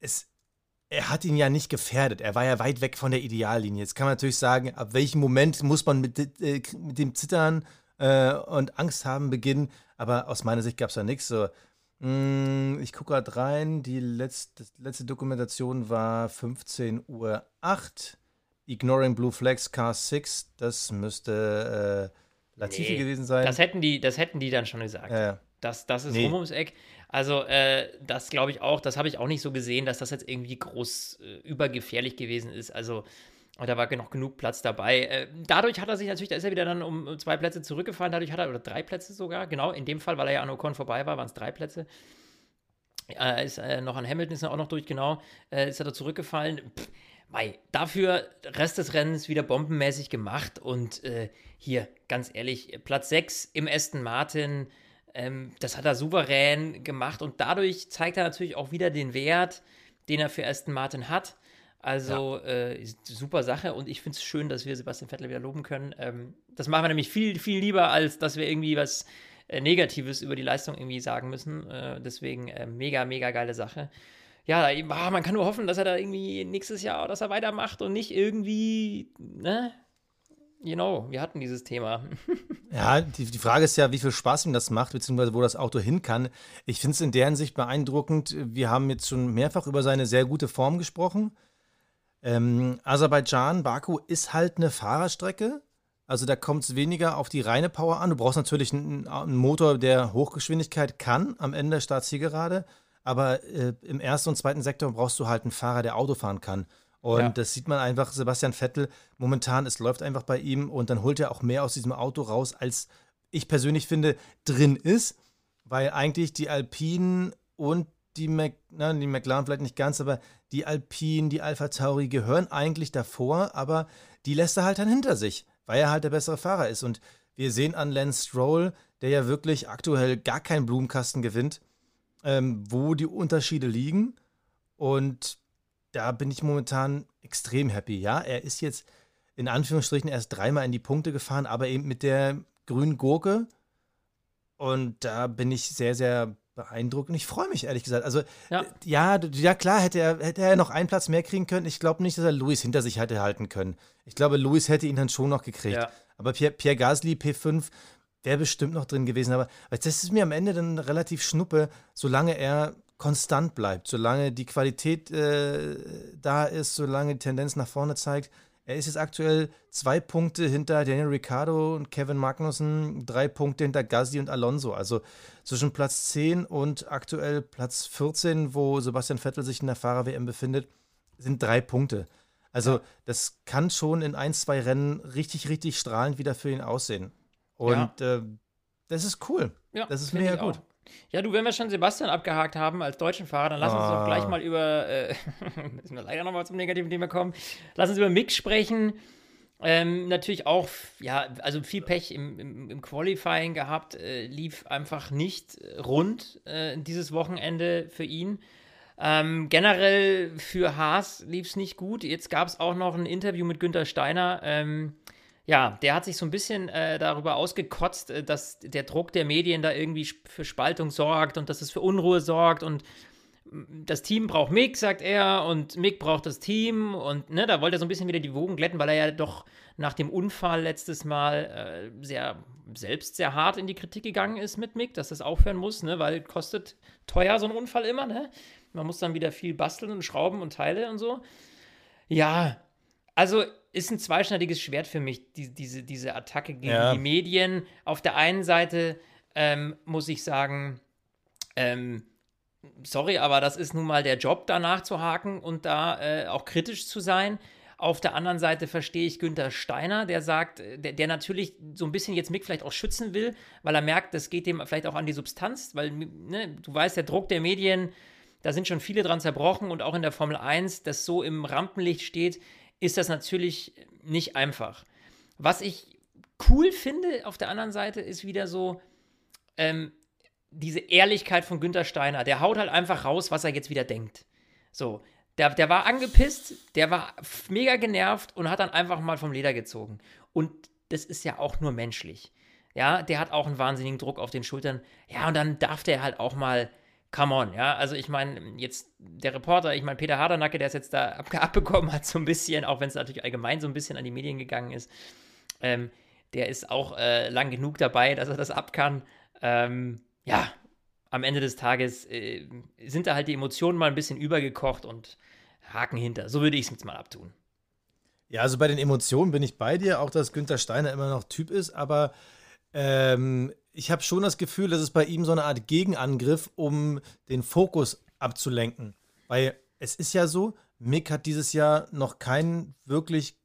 es, er hat ihn ja nicht gefährdet. Er war ja weit weg von der Ideallinie. Jetzt kann man natürlich sagen, ab welchem Moment muss man mit, äh, mit dem Zittern äh, und Angst haben beginnen. Aber aus meiner Sicht gab es da nichts. So. Ich gucke gerade rein, die letzte, letzte Dokumentation war fünfzehn Uhr acht, Ignoring Blue Flags, Car sechs, das müsste äh, Latifi nee, gewesen sein. Das hätten die, das hätten die dann schon gesagt. Äh, das, das ist nee. rum ums Eck. Also äh, das glaube ich auch, das habe ich auch nicht so gesehen, dass das jetzt irgendwie groß äh, übergefährlich gewesen ist. Also und da war noch genug Platz dabei. Äh, dadurch hat er sich natürlich, da ist er wieder dann um zwei Plätze zurückgefahren, dadurch hat er, oder drei Plätze sogar, genau, in dem Fall, weil er ja an Ocon vorbei war, waren es drei Plätze. Äh, ist, äh, noch an Hamilton ist er auch noch durch, genau, äh, ist er da zurückgefallen. Pff, mei, dafür Rest des Rennens wieder bombenmäßig gemacht und äh, hier, ganz ehrlich, Platz sechs im Aston Martin, ähm, das hat er souverän gemacht und dadurch zeigt er natürlich auch wieder den Wert, den er für Aston Martin hat. Also, ja. äh, super Sache und ich finde es schön, dass wir Sebastian Vettel wieder loben können. Ähm, das machen wir nämlich viel, viel lieber, als dass wir irgendwie was äh, Negatives über die Leistung irgendwie sagen müssen. Äh, deswegen äh, mega, mega geile Sache. Ja, ah, man kann nur hoffen, dass er da irgendwie nächstes Jahr, dass er weitermacht und nicht irgendwie, ne? You know, wir hatten dieses Thema. Ja, die, die Frage ist ja, wie viel Spaß ihm das macht, beziehungsweise wo das Auto hin kann. Ich finde es in der Hinsicht beeindruckend. Wir haben jetzt schon mehrfach über seine sehr gute Form gesprochen. Ähm, Aserbaidschan, Baku ist halt eine Fahrerstrecke, also da kommt es weniger auf die reine Power an. Du brauchst natürlich einen, einen Motor, der Hochgeschwindigkeit kann, am Ende der Startzielgerade, aber äh, im ersten und zweiten Sektor brauchst du halt einen Fahrer, der Auto fahren kann. Und ja. das sieht man einfach, Sebastian Vettel, momentan, es läuft einfach bei ihm und dann holt er auch mehr aus diesem Auto raus, als ich persönlich finde, drin ist, weil eigentlich die Alpinen und Die, Mac, na, die McLaren vielleicht nicht ganz, aber die Alpine, die Alpha Tauri gehören eigentlich davor, aber die lässt er halt dann hinter sich, weil er halt der bessere Fahrer ist. Und wir sehen an Lance Stroll, der ja wirklich aktuell gar keinen Blumenkasten gewinnt, ähm, wo die Unterschiede liegen. Und da bin ich momentan extrem happy. Ja, er ist jetzt in Anführungsstrichen erst dreimal in die Punkte gefahren, aber eben mit der grünen Gurke. Und da bin ich sehr, sehr beeindruckt und ich freue mich, ehrlich gesagt. Also, ja, ja, ja klar, hätte er, hätte er noch einen Platz mehr kriegen können. Ich glaube nicht, dass er Lewis hinter sich hätte halten können. Ich glaube, Lewis hätte ihn dann schon noch gekriegt. Ja. Aber Pierre, Pierre Gasly, P fünf, wäre bestimmt noch drin gewesen. Aber das ist mir am Ende dann relativ schnuppe, solange er konstant bleibt, solange die Qualität äh, da ist, solange die Tendenz nach vorne zeigt. Er ist jetzt aktuell zwei Punkte hinter Daniel Ricciardo und Kevin Magnussen, drei Punkte hinter Gasly und Alonso. Also zwischen Platz zehn und aktuell Platz vierzehn, wo Sebastian Vettel sich in der Fahrer-W M befindet, sind drei Punkte. Also ja. das kann schon in ein, zwei Rennen richtig, richtig strahlend wieder für ihn aussehen. Und ja. äh, das ist cool. Ja, das ist mega gut. Auch. Ja, du, wenn wir schon Sebastian abgehakt haben als deutschen Fahrer, dann lass uns doch gleich mal über, äh, müssen wir leider nochmal zum negativen Thema kommen, lass uns über Mick sprechen. Ähm, natürlich auch, ja, also viel Pech im, im, im Qualifying gehabt, äh, lief einfach nicht rund äh, dieses Wochenende für ihn. Ähm, generell für Haas lief es nicht gut. Jetzt gab es auch noch ein Interview mit Günther Steiner, ähm, Ja, der hat sich so ein bisschen äh, darüber ausgekotzt, äh, dass der Druck der Medien da irgendwie für Spaltung sorgt und dass es für Unruhe sorgt und das Team braucht Mick, sagt er, und Mick braucht das Team und ne, da wollte er so ein bisschen wieder die Wogen glätten, weil er ja doch nach dem Unfall letztes Mal äh, sehr, selbst sehr hart in die Kritik gegangen ist mit Mick, dass das aufhören muss, ne, weil kostet teuer so ein Unfall immer, ne? Man muss dann wieder viel basteln und schrauben und Teile und so. Ja, also ist ein zweischneidiges Schwert für mich, die, diese, diese Attacke gegen ja. die Medien. Auf der einen Seite ähm, muss ich sagen, ähm, sorry, aber das ist nun mal der Job, da nachzuhaken und da äh, auch kritisch zu sein. Auf der anderen Seite verstehe ich Günther Steiner, der sagt, der, der natürlich so ein bisschen jetzt Mick vielleicht auch schützen will, weil er merkt, das geht dem vielleicht auch an die Substanz, weil ne, du weißt, der Druck der Medien, da sind schon viele dran zerbrochen und auch in der Formel eins, das so im Rampenlicht steht, ist das natürlich nicht einfach. Was ich cool finde auf der anderen Seite ist wieder so ähm, diese Ehrlichkeit von Günther Steiner. Der haut halt einfach raus, was er jetzt wieder denkt. So, der, der war angepisst, der war mega genervt und hat dann einfach mal vom Leder gezogen. Und das ist ja auch nur menschlich. Ja, der hat auch einen wahnsinnigen Druck auf den Schultern. Ja, und dann darf der halt auch mal... Come on, ja, also ich meine, jetzt der Reporter, ich meine, Peter Hadernacke, der es jetzt da ab, abbekommen hat so ein bisschen, auch wenn es natürlich allgemein so ein bisschen an die Medien gegangen ist, ähm, der ist auch äh, lang genug dabei, dass er das ab kann. Ähm, ja, am Ende des Tages äh, sind da halt die Emotionen mal ein bisschen übergekocht und Haken hinter. So würde ich es jetzt mal abtun. Ja, also bei den Emotionen bin ich bei dir, auch dass Günther Steiner immer noch Typ ist, aber ähm, ich habe schon das Gefühl, dass es bei ihm so eine Art Gegenangriff, um den Fokus abzulenken. Weil es ist ja so, Mick hat dieses Jahr noch kein wirklich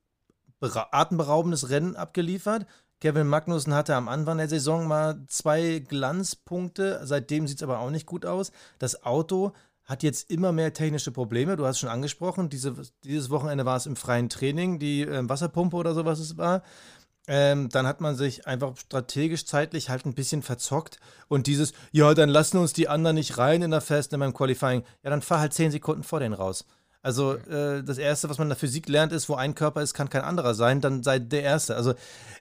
atemberaubendes Rennen abgeliefert. Kevin Magnussen hatte am Anfang der Saison mal zwei Glanzpunkte. Seitdem sieht es aber auch nicht gut aus. Das Auto hat jetzt immer mehr technische Probleme. Du hast schon angesprochen, diese, dieses Wochenende war es im freien Training, die äh, Wasserpumpe oder sowas es war. Ähm, dann hat man sich einfach strategisch, zeitlich halt ein bisschen verzockt und dieses, ja, dann lassen uns die anderen nicht rein in der Festnahme beim Qualifying, ja, dann fahr halt zehn Sekunden vor denen raus. Also äh, das Erste, was man in der Physik lernt, ist, wo ein Körper ist, kann kein anderer sein, dann sei der Erste. Also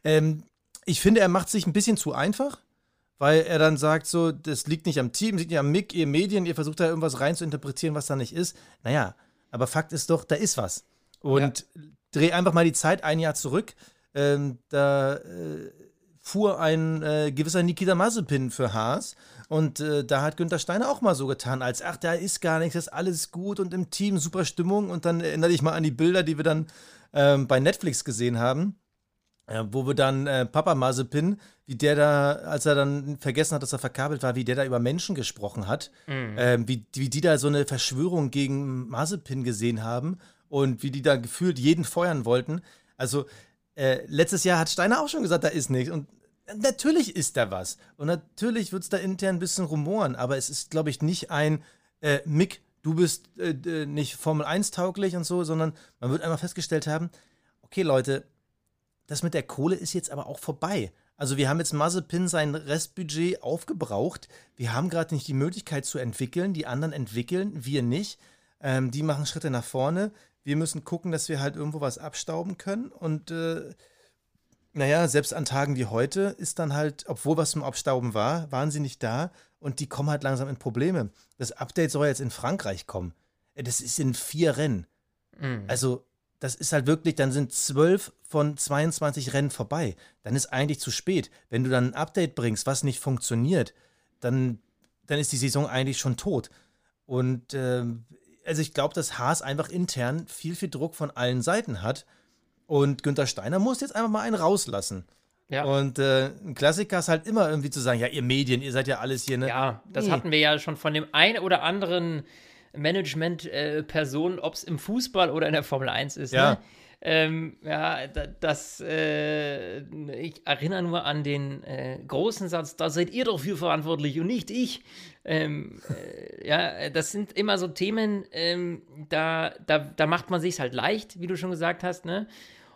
ähm, ich finde, er macht sich ein bisschen zu einfach, weil er dann sagt so, das liegt nicht am Team, liegt nicht am Mick, ihr Medien, ihr versucht da irgendwas rein zu interpretieren, was da nicht ist. Naja, aber Fakt ist doch, da ist was. Und ja. dreh einfach mal die Zeit ein Jahr zurück. Ähm, da äh, fuhr ein äh, gewisser Nikita Mazepin für Haas und äh, da hat Günther Steiner auch mal so getan, als ach, da ist gar nichts, das ist alles gut und im Team super Stimmung und dann erinnere ich mal an die Bilder, die wir dann ähm, bei Netflix gesehen haben, äh, wo wir dann äh, Papa Mazepin, wie der da, als er dann vergessen hat, dass er verkabelt war, wie der da über Menschen gesprochen hat, mhm. ähm, wie, wie die da so eine Verschwörung gegen Mazepin gesehen haben und wie die da gefühlt jeden feuern wollten, also Äh, letztes Jahr hat Steiner auch schon gesagt, da ist nichts. Und natürlich ist da was. Und natürlich wird es da intern ein bisschen rumoren. Aber es ist, glaube ich, nicht ein äh, Mick, du bist äh, nicht Formel eins tauglich und so, sondern man wird einmal festgestellt haben, okay, Leute, das mit der Kohle ist jetzt aber auch vorbei. Also wir haben jetzt Mazepin sein Restbudget aufgebraucht. Wir haben gerade nicht die Möglichkeit zu entwickeln. Die anderen entwickeln, wir nicht. Ähm, die machen Schritte nach vorne. Wir müssen gucken, dass wir halt irgendwo was abstauben können. Und äh, naja, selbst an Tagen wie heute ist dann halt, obwohl was zum Abstauben war, waren sie nicht da. Und die kommen halt langsam in Probleme. Das Update soll jetzt in Frankreich kommen. Das ist in vier Rennen. Mhm. Also das ist halt wirklich, dann sind zwölf von zweiundzwanzig Rennen vorbei. Dann ist eigentlich zu spät. Wenn du dann ein Update bringst, was nicht funktioniert, dann, dann ist die Saison eigentlich schon tot. Und äh, Also ich glaube, dass Haas einfach intern viel, viel Druck von allen Seiten hat. Und Günther Steiner muss jetzt einfach mal einen rauslassen. Ja. Und äh, ein Klassiker ist halt immer irgendwie zu sagen, ja, ihr Medien, ihr seid ja alles hier, ne? Ja, das nee. hatten wir ja schon von dem einen oder anderen Management-Person, äh, ob es im Fußball oder in der Formel eins ist. Ja, ne? ähm, ja das, äh, ich erinnere nur an den äh, großen Satz, da seid ihr doch für verantwortlich und nicht ich. Ähm, äh, ja, das sind immer so Themen, ähm, da, da, da macht man sich's halt leicht, wie du schon gesagt hast, ne?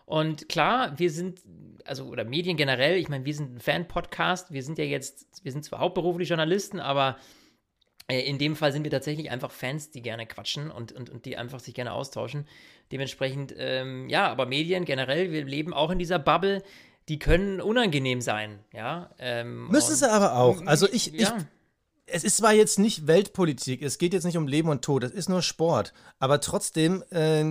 Und klar, wir sind, also, oder Medien generell, ich meine, wir sind ein Fan-Podcast, wir sind ja jetzt, wir sind zwar hauptberuflich Journalisten, aber In dem Fall sind wir tatsächlich einfach Fans, die gerne quatschen und, und, und die einfach sich gerne austauschen. Dementsprechend, ähm, ja, aber Medien generell, wir leben auch in dieser Bubble, die können unangenehm sein, ja. Ähm, Müssen sie aber auch. Also ich, ich, ja. ich, es ist zwar jetzt nicht Weltpolitik, es geht jetzt nicht um Leben und Tod, es ist nur Sport, aber trotzdem äh,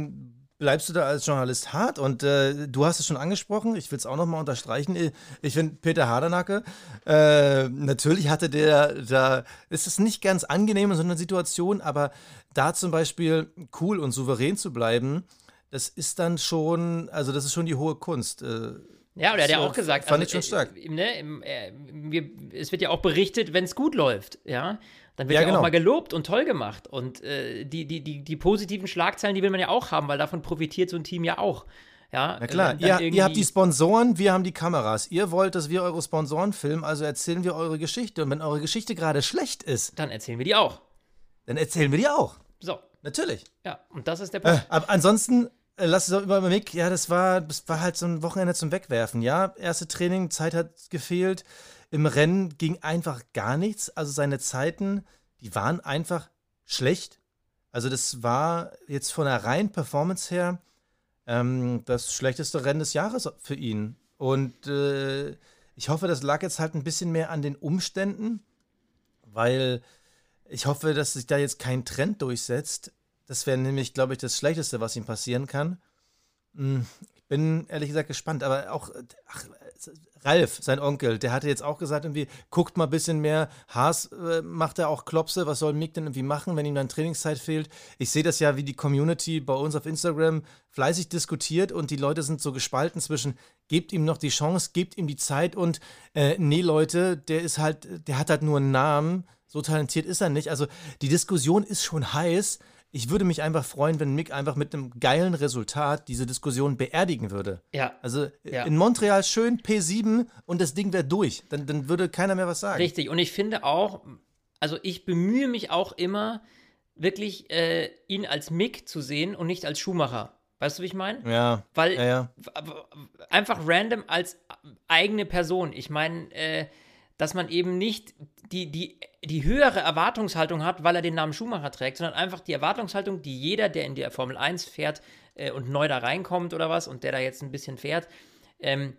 bleibst du da als Journalist hart und äh, du hast es schon angesprochen, ich will es auch nochmal unterstreichen, ich finde Peter Hadernacke, äh, natürlich hatte der, da ist es nicht ganz angenehm in so einer Situation, aber da zum Beispiel cool und souverän zu bleiben, das ist dann schon, also das ist schon die hohe Kunst. Äh, ja, oder hat er auch gesagt, fand also, ich schon stark. Äh, ne, äh, wir, es wird ja auch berichtet, wenn es gut läuft, ja. Dann wird ja, ja genau. auch mal gelobt und toll gemacht. Und äh, die, die, die, die positiven Schlagzeilen, die will man ja auch haben, weil davon profitiert so ein Team ja auch. Ja, na klar, äh, ihr, ihr habt die Sponsoren, wir haben die Kameras. Ihr wollt, dass wir eure Sponsoren filmen, also erzählen wir eure Geschichte. Und wenn eure Geschichte gerade schlecht ist, dann erzählen wir die auch. Dann erzählen wir die auch. So. Natürlich. Ja, und das ist der Punkt. Äh, aber ansonsten, äh, lass es auch über Mick, ja, das war, das war halt so ein Wochenende zum Wegwerfen, ja. Erste Training, Zeit hat gefehlt. Im Rennen ging einfach gar nichts. Also seine Zeiten, die waren einfach schlecht. Also das war jetzt von der reinen Performance her ähm, das schlechteste Rennen des Jahres für ihn. Und äh, ich hoffe, das lag jetzt halt ein bisschen mehr an den Umständen, weil ich hoffe, dass sich da jetzt kein Trend durchsetzt. Das wäre nämlich, glaube ich, das Schlechteste, was ihm passieren kann. Hm. Bin ehrlich gesagt gespannt, aber auch ach, Ralf, sein Onkel, der hatte jetzt auch gesagt, irgendwie guckt mal ein bisschen mehr, Haas äh, macht er auch Klopse, was soll Mick denn irgendwie machen, wenn ihm dann Trainingszeit fehlt? Ich sehe das ja, wie die Community bei uns auf Instagram fleißig diskutiert und die Leute sind so gespalten zwischen, gebt ihm noch die Chance, gebt ihm die Zeit und äh, nee Leute, der ist halt, der hat halt nur einen Namen, so talentiert ist er nicht. Also die Diskussion ist schon heiß. Ich würde mich einfach freuen, wenn Mick einfach mit einem geilen Resultat diese Diskussion beerdigen würde. Ja. Also ja. in Montreal schön P sieben und das Ding wäre durch. Dann, dann würde keiner mehr was sagen. Richtig. Und ich finde auch, also ich bemühe mich auch immer, wirklich äh, ihn als Mick zu sehen und nicht als Schumacher. Weißt du, wie ich meine? Ja. Weil ja, ja. einfach random als eigene Person. Ich meine, äh, dass man eben nicht die, die, die höhere Erwartungshaltung hat, weil er den Namen Schumacher trägt, sondern einfach die Erwartungshaltung, die jeder, der in der Formel eins fährt äh, und neu da reinkommt oder was und der da jetzt ein bisschen fährt, ähm,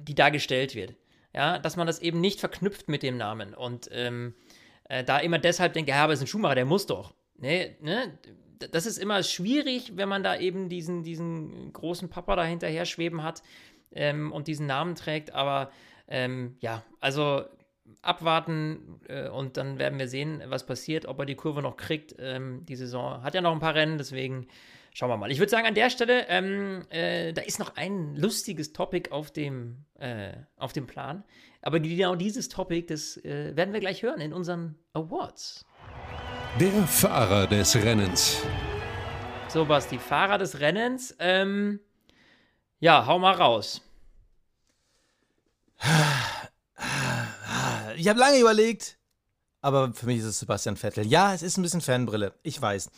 die da gestellt wird. Ja, dass man das eben nicht verknüpft mit dem Namen und ähm, äh, da immer deshalb denkt, ja, aber es ist ein Schumacher, der muss doch. Nee, ne? Das ist immer schwierig, wenn man da eben diesen, diesen großen Papa da hinterher schweben hat ähm, und diesen Namen trägt, aber ähm, ja, also abwarten äh, und dann werden wir sehen, was passiert, ob er die Kurve noch kriegt. Ähm, die Saison hat ja noch ein paar Rennen, deswegen schauen wir mal. Ich würde sagen, an der Stelle, ähm, äh, da ist noch ein lustiges Topic auf dem, äh, auf dem Plan, aber genau dieses Topic, das äh, werden wir gleich hören in unseren Awards. Der Fahrer des Rennens. So, Basti, Fahrer des Rennens. Ähm, ja, hau mal raus. Ich habe lange überlegt, aber für mich ist es Sebastian Vettel. Ja, es ist ein bisschen Fanbrille, ich weiß.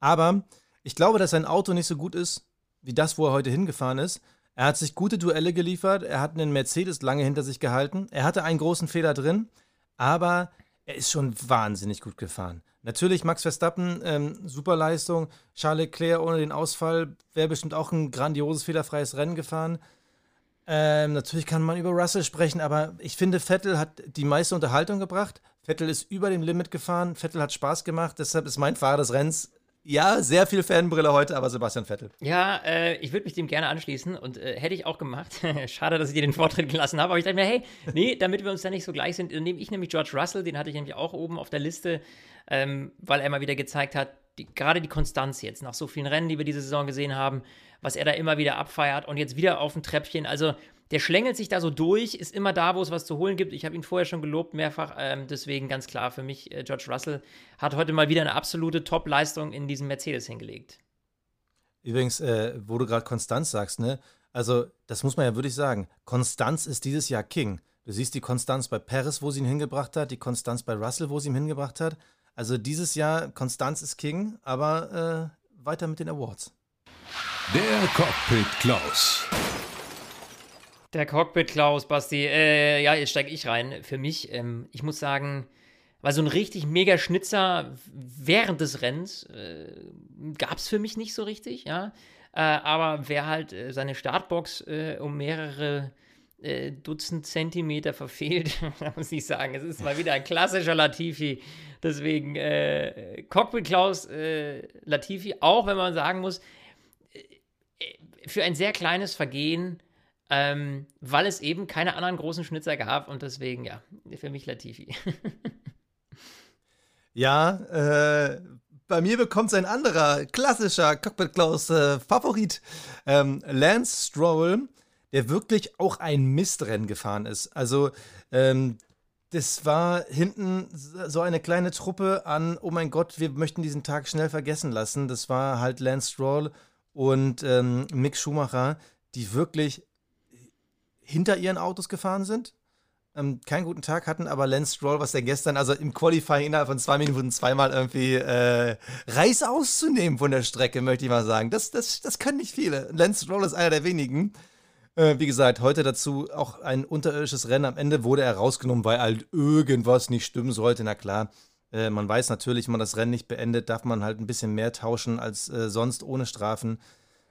Aber ich glaube, dass sein Auto nicht so gut ist, wie das, wo er heute hingefahren ist. Er hat sich gute Duelle geliefert, er hat einen Mercedes lange hinter sich gehalten, er hatte einen großen Fehler drin, aber er ist schon wahnsinnig gut gefahren. Natürlich Max Verstappen, ähm, super Leistung, Charles Leclerc ohne den Ausfall, wäre bestimmt auch ein grandioses, fehlerfreies Rennen gefahren. Ähm, natürlich kann man über Russell sprechen, aber ich finde, Vettel hat die meiste Unterhaltung gebracht. Vettel ist über dem Limit gefahren. Vettel hat Spaß gemacht. Deshalb ist mein Fahrer des Rennens, ja, sehr viel Fanbrille heute, aber Sebastian Vettel. Ja, äh, ich würde mich dem gerne anschließen und äh, hätte ich auch gemacht. Schade, dass ich dir den Vortritt gelassen habe, aber ich dachte mir, hey, nee, damit wir uns da nicht so gleich sind, nehme ich nämlich George Russell, den hatte ich nämlich auch oben auf der Liste, ähm, weil er mal wieder gezeigt hat, die, gerade die Konstanz jetzt, nach so vielen Rennen, die wir diese Saison gesehen haben, was er da immer wieder abfeiert und jetzt wieder auf dem Treppchen. Also der schlängelt sich da so durch, ist immer da, wo es was zu holen gibt. Ich habe ihn vorher schon gelobt, mehrfach. Ähm, deswegen ganz klar für mich, äh, George Russell hat heute mal wieder eine absolute Top-Leistung in diesem Mercedes hingelegt. Übrigens, äh, wo du gerade Konstanz sagst, ne? Also das muss man ja wirklich sagen, Konstanz ist dieses Jahr King. Du siehst die Konstanz bei Perez, wo sie ihn hingebracht hat, die Konstanz bei Russell, wo sie ihn hingebracht hat. Also dieses Jahr, Konstanz ist King, aber äh, weiter mit den Awards. Der Cockpit Klaus. Der Cockpit Klaus, Basti. Äh, ja, jetzt steige ich rein. Für mich, ähm, ich muss sagen, Weil so ein richtig mega Schnitzer während des Rennens äh, gab es für mich nicht so richtig, ja. Äh, aber wer halt äh, seine Startbox äh, um mehrere äh, Dutzend Zentimeter verfehlt, da muss ich sagen, es ist mal wieder ein klassischer Latifi. Deswegen äh, Cockpit Klaus äh, Latifi, auch wenn man sagen muss, äh, für ein sehr kleines Vergehen, ähm, weil es eben keine anderen großen Schnitzer gab und deswegen, ja, für mich Latifi. Ja, äh, bei mir bekommt es ein anderer klassischer Cockpit-Klaus-Favorit, äh, ähm, Lance Stroll, der wirklich auch ein Mistrennen gefahren ist. Also, ähm, das war hinten so eine kleine Truppe an, oh mein Gott, wir möchten diesen Tag schnell vergessen lassen. Das war halt Lance Stroll und ähm, Mick Schumacher, die wirklich hinter ihren Autos gefahren sind. Ähm, keinen guten Tag hatten, aber Lance Stroll, was der gestern, also im Qualifying innerhalb von zwei Minuten zweimal irgendwie äh, Reis auszunehmen von der Strecke, möchte ich mal sagen. Das, das, das können nicht viele. Lance Stroll ist einer der wenigen. Äh, wie gesagt, heute dazu auch ein unterirdisches Rennen. Am Ende wurde er rausgenommen, weil halt irgendwas nicht stimmen sollte. Na klar, äh, man weiß natürlich, wenn man das Rennen nicht beendet, darf man halt ein bisschen mehr tauschen als äh, sonst ohne Strafen.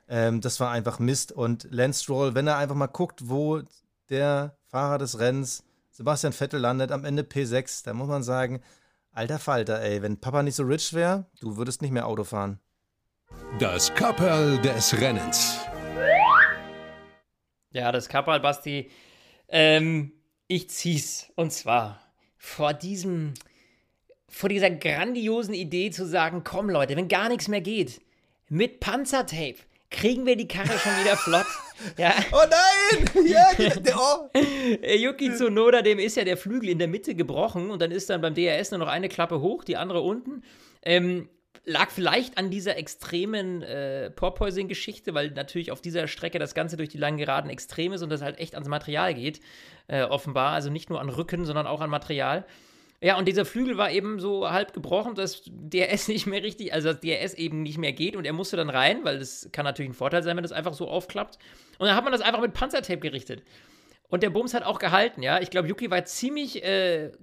Ähm, das war einfach Mist. Und Lance Stroll, wenn er einfach mal guckt, wo der Fahrer des Rennens Sebastian Vettel landet, am Ende P sechs, da muss man sagen, alter Falter, ey, wenn Papa nicht so rich wäre, du würdest nicht mehr Auto fahren. Das Kapperl des Rennens. Ja, das Kapperl, Basti, ähm, ich zieh's. Und zwar vor diesem, vor dieser grandiosen Idee zu sagen, komm Leute, wenn gar nichts mehr geht, mit Panzertape kriegen wir die Karre schon wieder flott. Ja. Oh nein! Ja, oh. Yuki Tsunoda, dem ist ja der Flügel in der Mitte gebrochen und dann ist dann beim D R S nur noch eine Klappe hoch, die andere unten. Ähm, lag vielleicht an dieser extremen äh, Porpoising-Geschichte, weil natürlich auf dieser Strecke das Ganze durch die langen Geraden extrem ist und das halt echt ans Material geht, äh, offenbar. Also nicht nur an Rücken, sondern auch an Material. Ja, und dieser Flügel war eben so halb gebrochen, dass D R S nicht mehr richtig, also dass D R S eben nicht mehr geht und er musste dann rein, weil das kann natürlich ein Vorteil sein, wenn das einfach so aufklappt. Und dann hat man das einfach mit Panzertape gerichtet. Und der Bums hat auch gehalten, ja. Ich glaube, Yuki war ziemlich äh,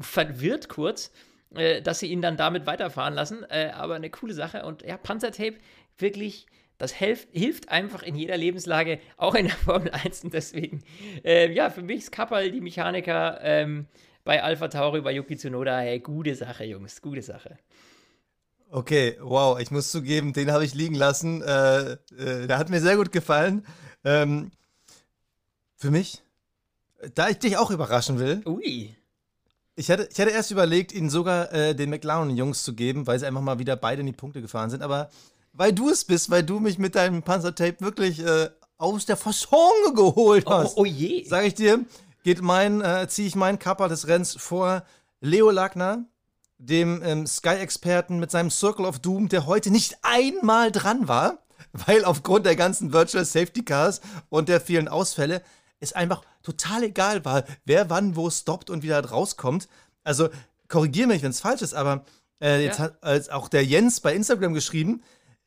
verwirrt kurz, äh, dass sie ihn dann damit weiterfahren lassen, äh, aber eine coole Sache. Und ja, Panzertape wirklich, das helf- hilft einfach in jeder Lebenslage, auch in der Formel eins. Und deswegen, äh, ja, für mich ist Kapperl, die Mechaniker, ähm, bei Alpha Tauri, bei Yuki Tsunoda, hey, gute Sache, Jungs, gute Sache. Okay, wow, ich muss zugeben, den habe ich liegen lassen. Äh, äh, der hat mir sehr gut gefallen. Ähm, für mich, da ich dich auch überraschen will. Ui. Ich hatte, ich hatte erst überlegt, ihnen sogar äh, den McLaren-Jungs zu geben, weil sie einfach mal wieder beide in die Punkte gefahren sind. Aber weil du es bist, weil du mich mit deinem Panzertape wirklich äh, aus der Fassung geholt hast. Oh, oh je. Sag ich dir. Geht mein, äh, ziehe ich meinen Kapper des Rennens vor Leo Lagner, dem ähm, Sky-Experten mit seinem Circle of Doom, der heute nicht einmal dran war, weil aufgrund der ganzen Virtual Safety Cars und der vielen Ausfälle es einfach total egal war, wer wann wo stoppt und wieder rauskommt. Also korrigiere mich, wenn es falsch ist, aber äh, jetzt ja. hat äh, auch der Jens bei Instagram geschrieben,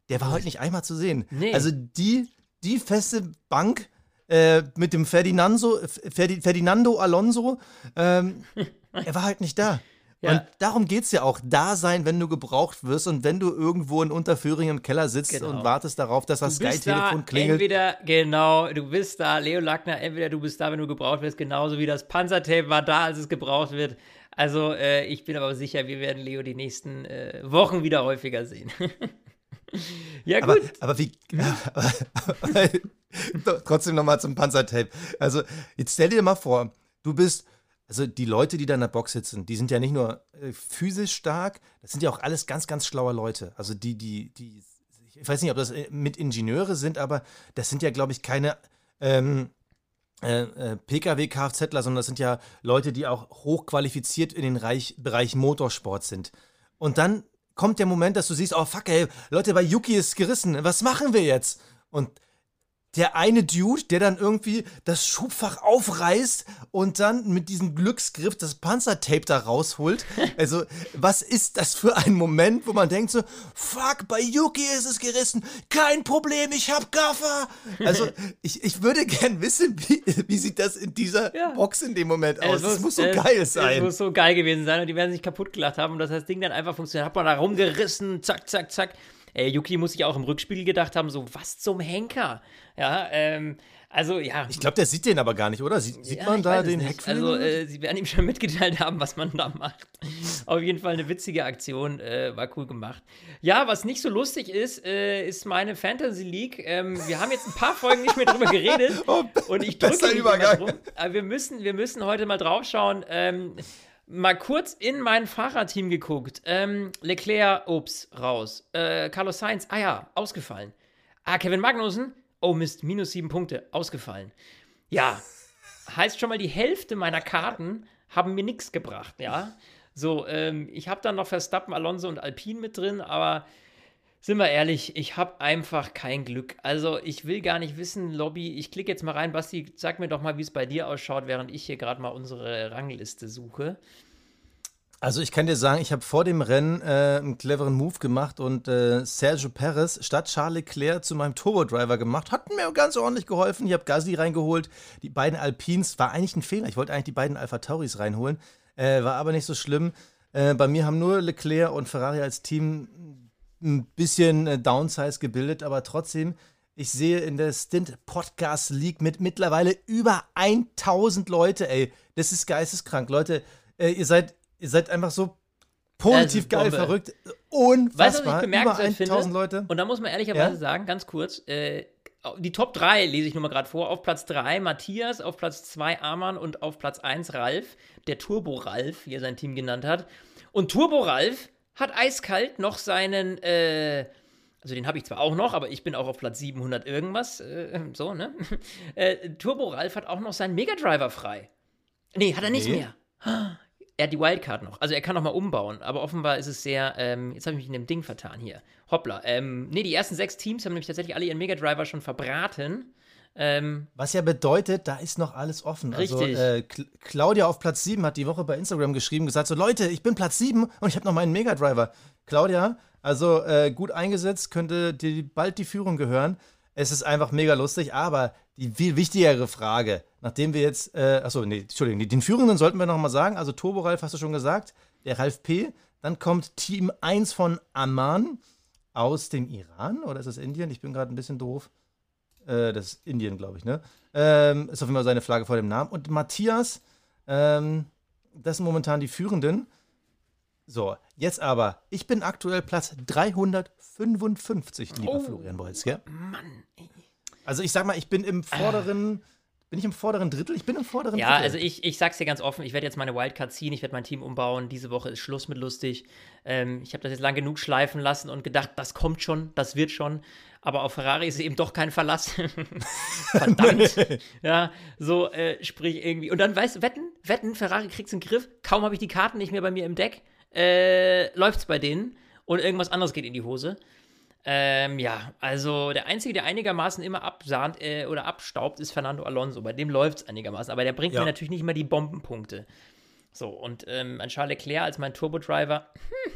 der war heute nicht einmal zu sehen. Nee. Also die, die feste Bank Äh, mit dem Ferdinando, Ferdinando Alonso, ähm, er war halt nicht da. Ja. Und darum geht's ja auch, da sein, wenn du gebraucht wirst und wenn du irgendwo in Unterföhring im Keller sitzt genau. und wartest darauf, dass das Sky-Telefon da klingelt. Entweder, genau, du bist da, Leo Lagner, entweder du bist da, wenn du gebraucht wirst, genauso wie das Panzertape war da, als es gebraucht wird. Also äh, ich bin aber sicher, wir werden Leo die nächsten äh, Wochen wieder häufiger sehen. Ja, gut. Aber, aber wie. Aber, aber, trotzdem nochmal zum Panzertape. Also, jetzt stell dir mal vor, du bist. Also, die Leute, die da in der Box sitzen, die sind ja nicht nur äh, physisch stark, das sind ja auch alles ganz, ganz schlaue Leute. Also, die, die, die. Ich weiß nicht, ob das mit Ingenieure sind, aber das sind ja, glaube ich, keine. Ähm, P K W-Kfzler, sondern das sind ja Leute, die auch hochqualifiziert in den Reich, Bereich Motorsport sind. Und dann kommt der Moment, dass du siehst, oh fuck, ey, Leute, bei Yuki ist gerissen, was machen wir jetzt? Und der eine Dude, der dann irgendwie das Schubfach aufreißt und dann mit diesem Glücksgriff das Panzertape da rausholt. Also, was ist das für ein Moment, wo man denkt so, fuck, bei Yuki ist es gerissen, kein Problem, ich hab Gaffer. Also, ich, ich würde gern wissen, wie, wie sieht das in dieser ja. Box in dem Moment aus. Es muss, das muss so es, geil sein. Es muss so geil gewesen sein und die werden sich kaputt gelacht haben und dass das Ding dann einfach funktioniert. Hat man da rumgerissen, zack, zack, zack. Äh, Yuki muss sich auch im Rückspiegel gedacht haben, so, was zum Henker? Ja, ähm, also, ja. Ich glaube, der sieht den aber gar nicht, oder? Sie, sieht ja, man da den Heckflügel? Also, äh, sie werden ihm schon mitgeteilt haben, was man da macht. Auf jeden Fall eine witzige Aktion, äh, war cool gemacht. Ja, was nicht so lustig ist, äh, ist meine Fantasy League. Ähm, wir haben jetzt ein paar Folgen nicht mehr drüber geredet. Oh, und ich drücke immer drum. Aber wir müssen, wir müssen heute mal drauf schauen. Ähm, Mal kurz in mein Fahrerteam geguckt. Ähm, Leclerc, ups, raus. Äh, Carlos Sainz, ah ja, ausgefallen. Ah, Kevin Magnussen, oh Mist, minus sieben Punkte, ausgefallen. Ja, heißt schon mal, die Hälfte meiner Karten haben mir nichts gebracht, ja. So, ähm, ich habe dann noch Verstappen, Alonso und Alpine mit drin, aber sind wir ehrlich, ich habe einfach kein Glück. Also, ich will gar nicht wissen, Lobby, ich klicke jetzt mal rein. Basti, sag mir doch mal, wie es bei dir ausschaut, während ich hier gerade mal unsere Rangliste suche. Also, ich kann dir sagen, ich habe vor dem Rennen äh, einen cleveren Move gemacht und äh, Sergio Perez statt Charles Leclerc zu meinem Turbo-Driver gemacht. Hat mir ganz ordentlich geholfen. Ich habe Gasly reingeholt. Die beiden Alpines war eigentlich ein Fehler. Ich wollte eigentlich die beiden Alpha Tauris reinholen. Äh, war aber nicht so schlimm. Äh, bei mir haben nur Leclerc und Ferrari als Team ein bisschen Downsize gebildet, aber trotzdem, ich sehe in der Stint Podcast League mit mittlerweile über tausend Leute, ey, das ist geisteskrank, Leute, äh, ihr seid ihr seid einfach so positiv geil, verrückt, unfassbar, weißt du, was ich bemerkenswert über tausend Leute. Und da muss man ehrlicherweise ja? sagen, ganz kurz, äh, die Top drei lese ich nur mal gerade vor, auf Platz drei Matthias, auf Platz zwei Arman und auf Platz eins Ralf, der Turbo Ralf, wie er sein Team genannt hat, und Turbo Ralf hat eiskalt noch seinen, äh, also den habe ich zwar auch noch, aber ich bin auch auf Platz siebenhundert irgendwas, äh, so, ne? Äh, Turbo Ralf hat auch noch seinen Megadriver frei. Nee, hat er nicht nee. mehr. Er hat die Wildcard noch. Also er kann noch mal umbauen, aber offenbar ist es sehr, ähm, jetzt habe ich mich in dem Ding vertan hier. Hoppla. Ähm, nee, die ersten sechs Teams haben nämlich tatsächlich alle ihren Megadriver schon verbraten. Ähm, Was ja bedeutet, da ist noch alles offen. Richtig. Also, äh, Claudia auf Platz sieben hat die Woche bei Instagram geschrieben, gesagt so, Leute, ich bin Platz sieben und ich habe noch meinen Megadriver. Claudia, also äh, gut eingesetzt, könnte dir bald die Führung gehören. Es ist einfach mega lustig, aber die viel wichtigere Frage, nachdem wir jetzt, äh, achso, nee, Entschuldigung, den Führenden sollten wir noch mal sagen, also Turbo Ralf hast du schon gesagt, der Ralf P., dann kommt Team eins von Amman aus dem Iran, oder ist das Indien? Ich bin gerade ein bisschen doof. Das ist Indien, glaube ich, ne? Ähm, ist auf jeden Fall seine Flagge vor dem Namen. Und Matthias, ähm, das sind momentan die Führenden. So, jetzt aber, ich bin aktuell Platz dreihundertfünfundfünfzig, lieber oh, Florian Wolzke. Mann. Also ich sag mal, ich bin im vorderen, ah. bin ich im vorderen Drittel? Ich bin im vorderen ja, Drittel. Ja, also ich, ich sag's dir ganz offen, ich werde jetzt meine Wildcard ziehen, ich werde mein Team umbauen, diese Woche ist Schluss mit lustig. Ähm, ich habe das jetzt lang genug schleifen lassen und gedacht, das kommt schon, das wird schon. Aber auf Ferrari ist eben doch kein Verlass. Verdammt. Ja, so, äh, sprich irgendwie. Und dann, weißt du, wetten, wetten, Ferrari kriegt's in den Griff. Kaum habe ich die Karten nicht mehr bei mir im Deck. Äh, läuft's bei denen. Und irgendwas anderes geht in die Hose. Ähm, ja, also der Einzige, der einigermaßen immer absahnt äh, oder abstaubt, ist Fernando Alonso. Bei dem läuft's einigermaßen. Aber der bringt ja. mir natürlich nicht mehr die Bombenpunkte. So, und ähm, an Charles Leclerc als mein Turbo-Driver, hm,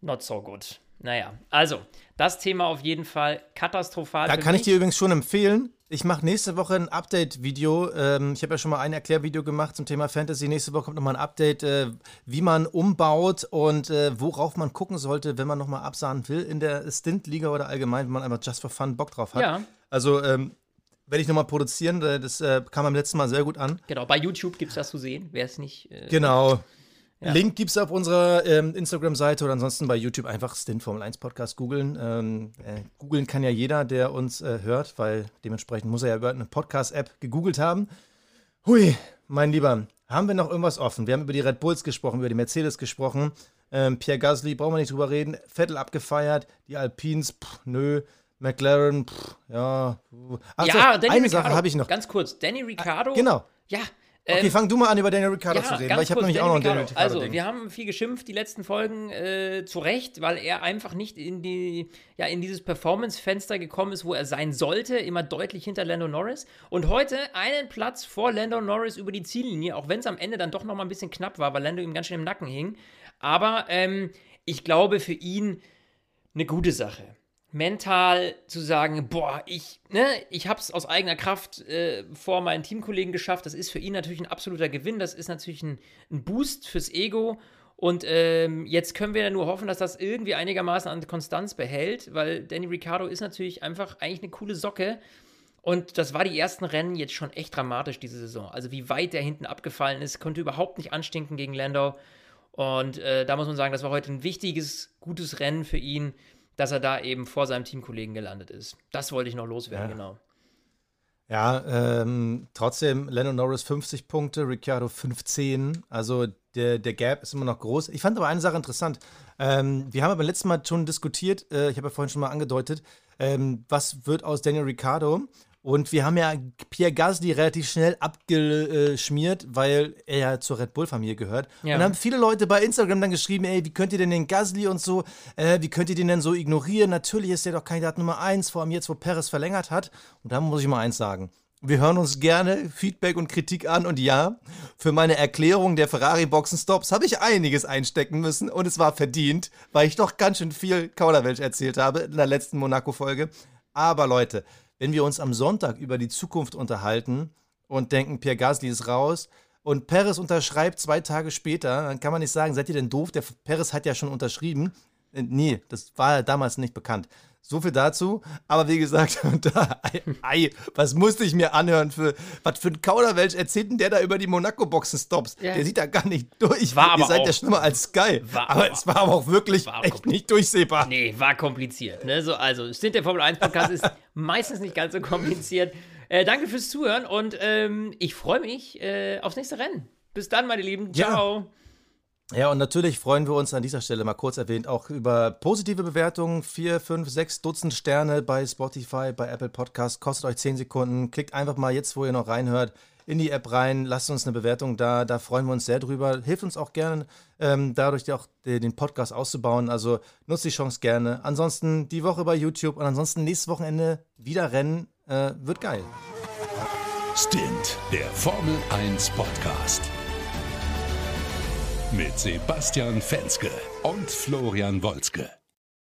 not so good. Naja, also, das Thema auf jeden Fall katastrophal. Da kann ich dir übrigens schon empfehlen, ich mache nächste Woche ein Update-Video. Ähm, ich habe ja schon mal ein Erklärvideo gemacht zum Thema Fantasy. Nächste Woche kommt nochmal ein Update, äh, wie man umbaut und äh, worauf man gucken sollte, wenn man nochmal absahnen will in der Stint-Liga oder allgemein, wenn man einfach just for fun Bock drauf hat. Ja. Also, ähm, werde ich nochmal produzieren. Das äh, kam beim letzten Mal sehr gut an. Genau, bei YouTube gibt es das zu sehen, wer es nicht Äh, genau. Ja. Link gibt's auf unserer ähm, Instagram-Seite oder ansonsten bei YouTube einfach Stint Formel eins Podcast googeln. Ähm, äh, googeln kann ja jeder, der uns äh, hört, weil dementsprechend muss er ja über eine Podcast-App gegoogelt haben. Hui, mein Lieber, haben wir noch irgendwas offen? Wir haben über die Red Bulls gesprochen, über die Mercedes gesprochen. Ähm, Pierre Gasly, brauchen wir nicht drüber reden. Vettel abgefeiert, die Alpines, pff, nö. McLaren, pff, ja. Pff. Ach, ja, so, Danny eine Ricciardo, Sache habe ich noch. Ganz kurz, Danny Ricciardo. Ah, genau. Ja, Okay, ähm, fang du mal an, über Daniel Ricciardo ja, zu reden, weil ich habe nämlich Daniel auch noch Daniel Ricciardo. Also, Ding. wir haben viel geschimpft die letzten Folgen, äh, zu Recht, weil er einfach nicht in, die, ja, in dieses Performance-Fenster gekommen ist, wo er sein sollte, immer deutlich hinter Lando Norris. Und heute einen Platz vor Lando Norris über die Ziellinie, auch wenn es am Ende dann doch noch mal ein bisschen knapp war, weil Lando ihm ganz schön im Nacken hing. Aber ähm, ich glaube, für ihn eine gute Sache. Mental zu sagen, boah, ich, ne, ich habe es aus eigener Kraft äh, vor meinen Teamkollegen geschafft, das ist für ihn natürlich ein absoluter Gewinn, das ist natürlich ein, ein Boost fürs Ego und ähm, jetzt können wir nur hoffen, dass das irgendwie einigermaßen an Konstanz behält, weil Danny Ricciardo ist natürlich einfach eigentlich eine coole Socke und das war die ersten Rennen jetzt schon echt dramatisch diese Saison, also wie weit der hinten abgefallen ist, konnte überhaupt nicht anstinken gegen Lando und äh, da muss man sagen, das war heute ein wichtiges, gutes Rennen für ihn, dass er da eben vor seinem Teamkollegen gelandet ist. Das wollte ich noch loswerden, ja. genau. Ja, ähm, trotzdem, Lando Norris fünfzig Punkte, Ricciardo fünfzehn. Also der, der Gap ist immer noch groß. Ich fand aber eine Sache interessant. Ähm, wir haben beim letzten Mal schon diskutiert, äh, ich habe ja vorhin schon mal angedeutet, ähm, was wird aus Daniel Ricciardo? Und wir haben ja Pierre Gasly relativ schnell abgeschmiert, weil er ja zur Red Bull-Familie gehört. Ja. Und haben viele Leute bei Instagram dann geschrieben, ey, wie könnt ihr denn den Gasly und so, äh, wie könnt ihr den denn so ignorieren? Natürlich ist er doch Kandidat Nummer eins, vor allem jetzt, wo Perez verlängert hat. Und da muss ich mal eins sagen. Wir hören uns gerne Feedback und Kritik an. Und ja, für meine Erklärung der Ferrari-Boxenstops habe ich einiges einstecken müssen. Und es war verdient, weil ich doch ganz schön viel Kauderwelsch erzählt habe in der letzten Monaco-Folge. Aber Leute, wenn wir uns am Sonntag über die Zukunft unterhalten und denken, Pierre Gasly ist raus und Perez unterschreibt zwei Tage später, dann kann man nicht sagen, seid ihr denn doof? Der Perez hat ja schon unterschrieben. Nee, das war damals nicht bekannt. So viel dazu. Aber wie gesagt, da, ei, ei, was musste ich mir anhören? Für, was für ein Kauderwelsch erzählt denn der da über die Monaco-Boxen-Stops? Ja. Der sieht da gar nicht durch. War aber Ihr seid auch. ja schlimmer als Sky. War aber, aber es war aber auch wirklich war echt nicht durchsehbar. Nee, war kompliziert. Ne? So, also, Stint, der Formel eins Podcast ist meistens nicht ganz so kompliziert. Äh, danke fürs Zuhören und ähm, ich freue mich äh, aufs nächste Rennen. Bis dann, meine Lieben. Ciao. Ja. Ja, und natürlich freuen wir uns an dieser Stelle mal kurz erwähnt auch über positive Bewertungen. Vier, fünf, sechs Dutzend Sterne bei Spotify, bei Apple Podcasts. Kostet euch zehn Sekunden. Klickt einfach mal jetzt, wo ihr noch reinhört, in die App rein. Lasst uns eine Bewertung da. Da freuen wir uns sehr drüber. Hilft uns auch gerne, ähm, dadurch auch den Podcast auszubauen. Also nutzt die Chance gerne. Ansonsten die Woche bei YouTube und ansonsten nächstes Wochenende wieder rennen. Äh, wird geil. Stint, der Formel eins Podcast. Mit Sebastian Fenske und Florian Wolzke.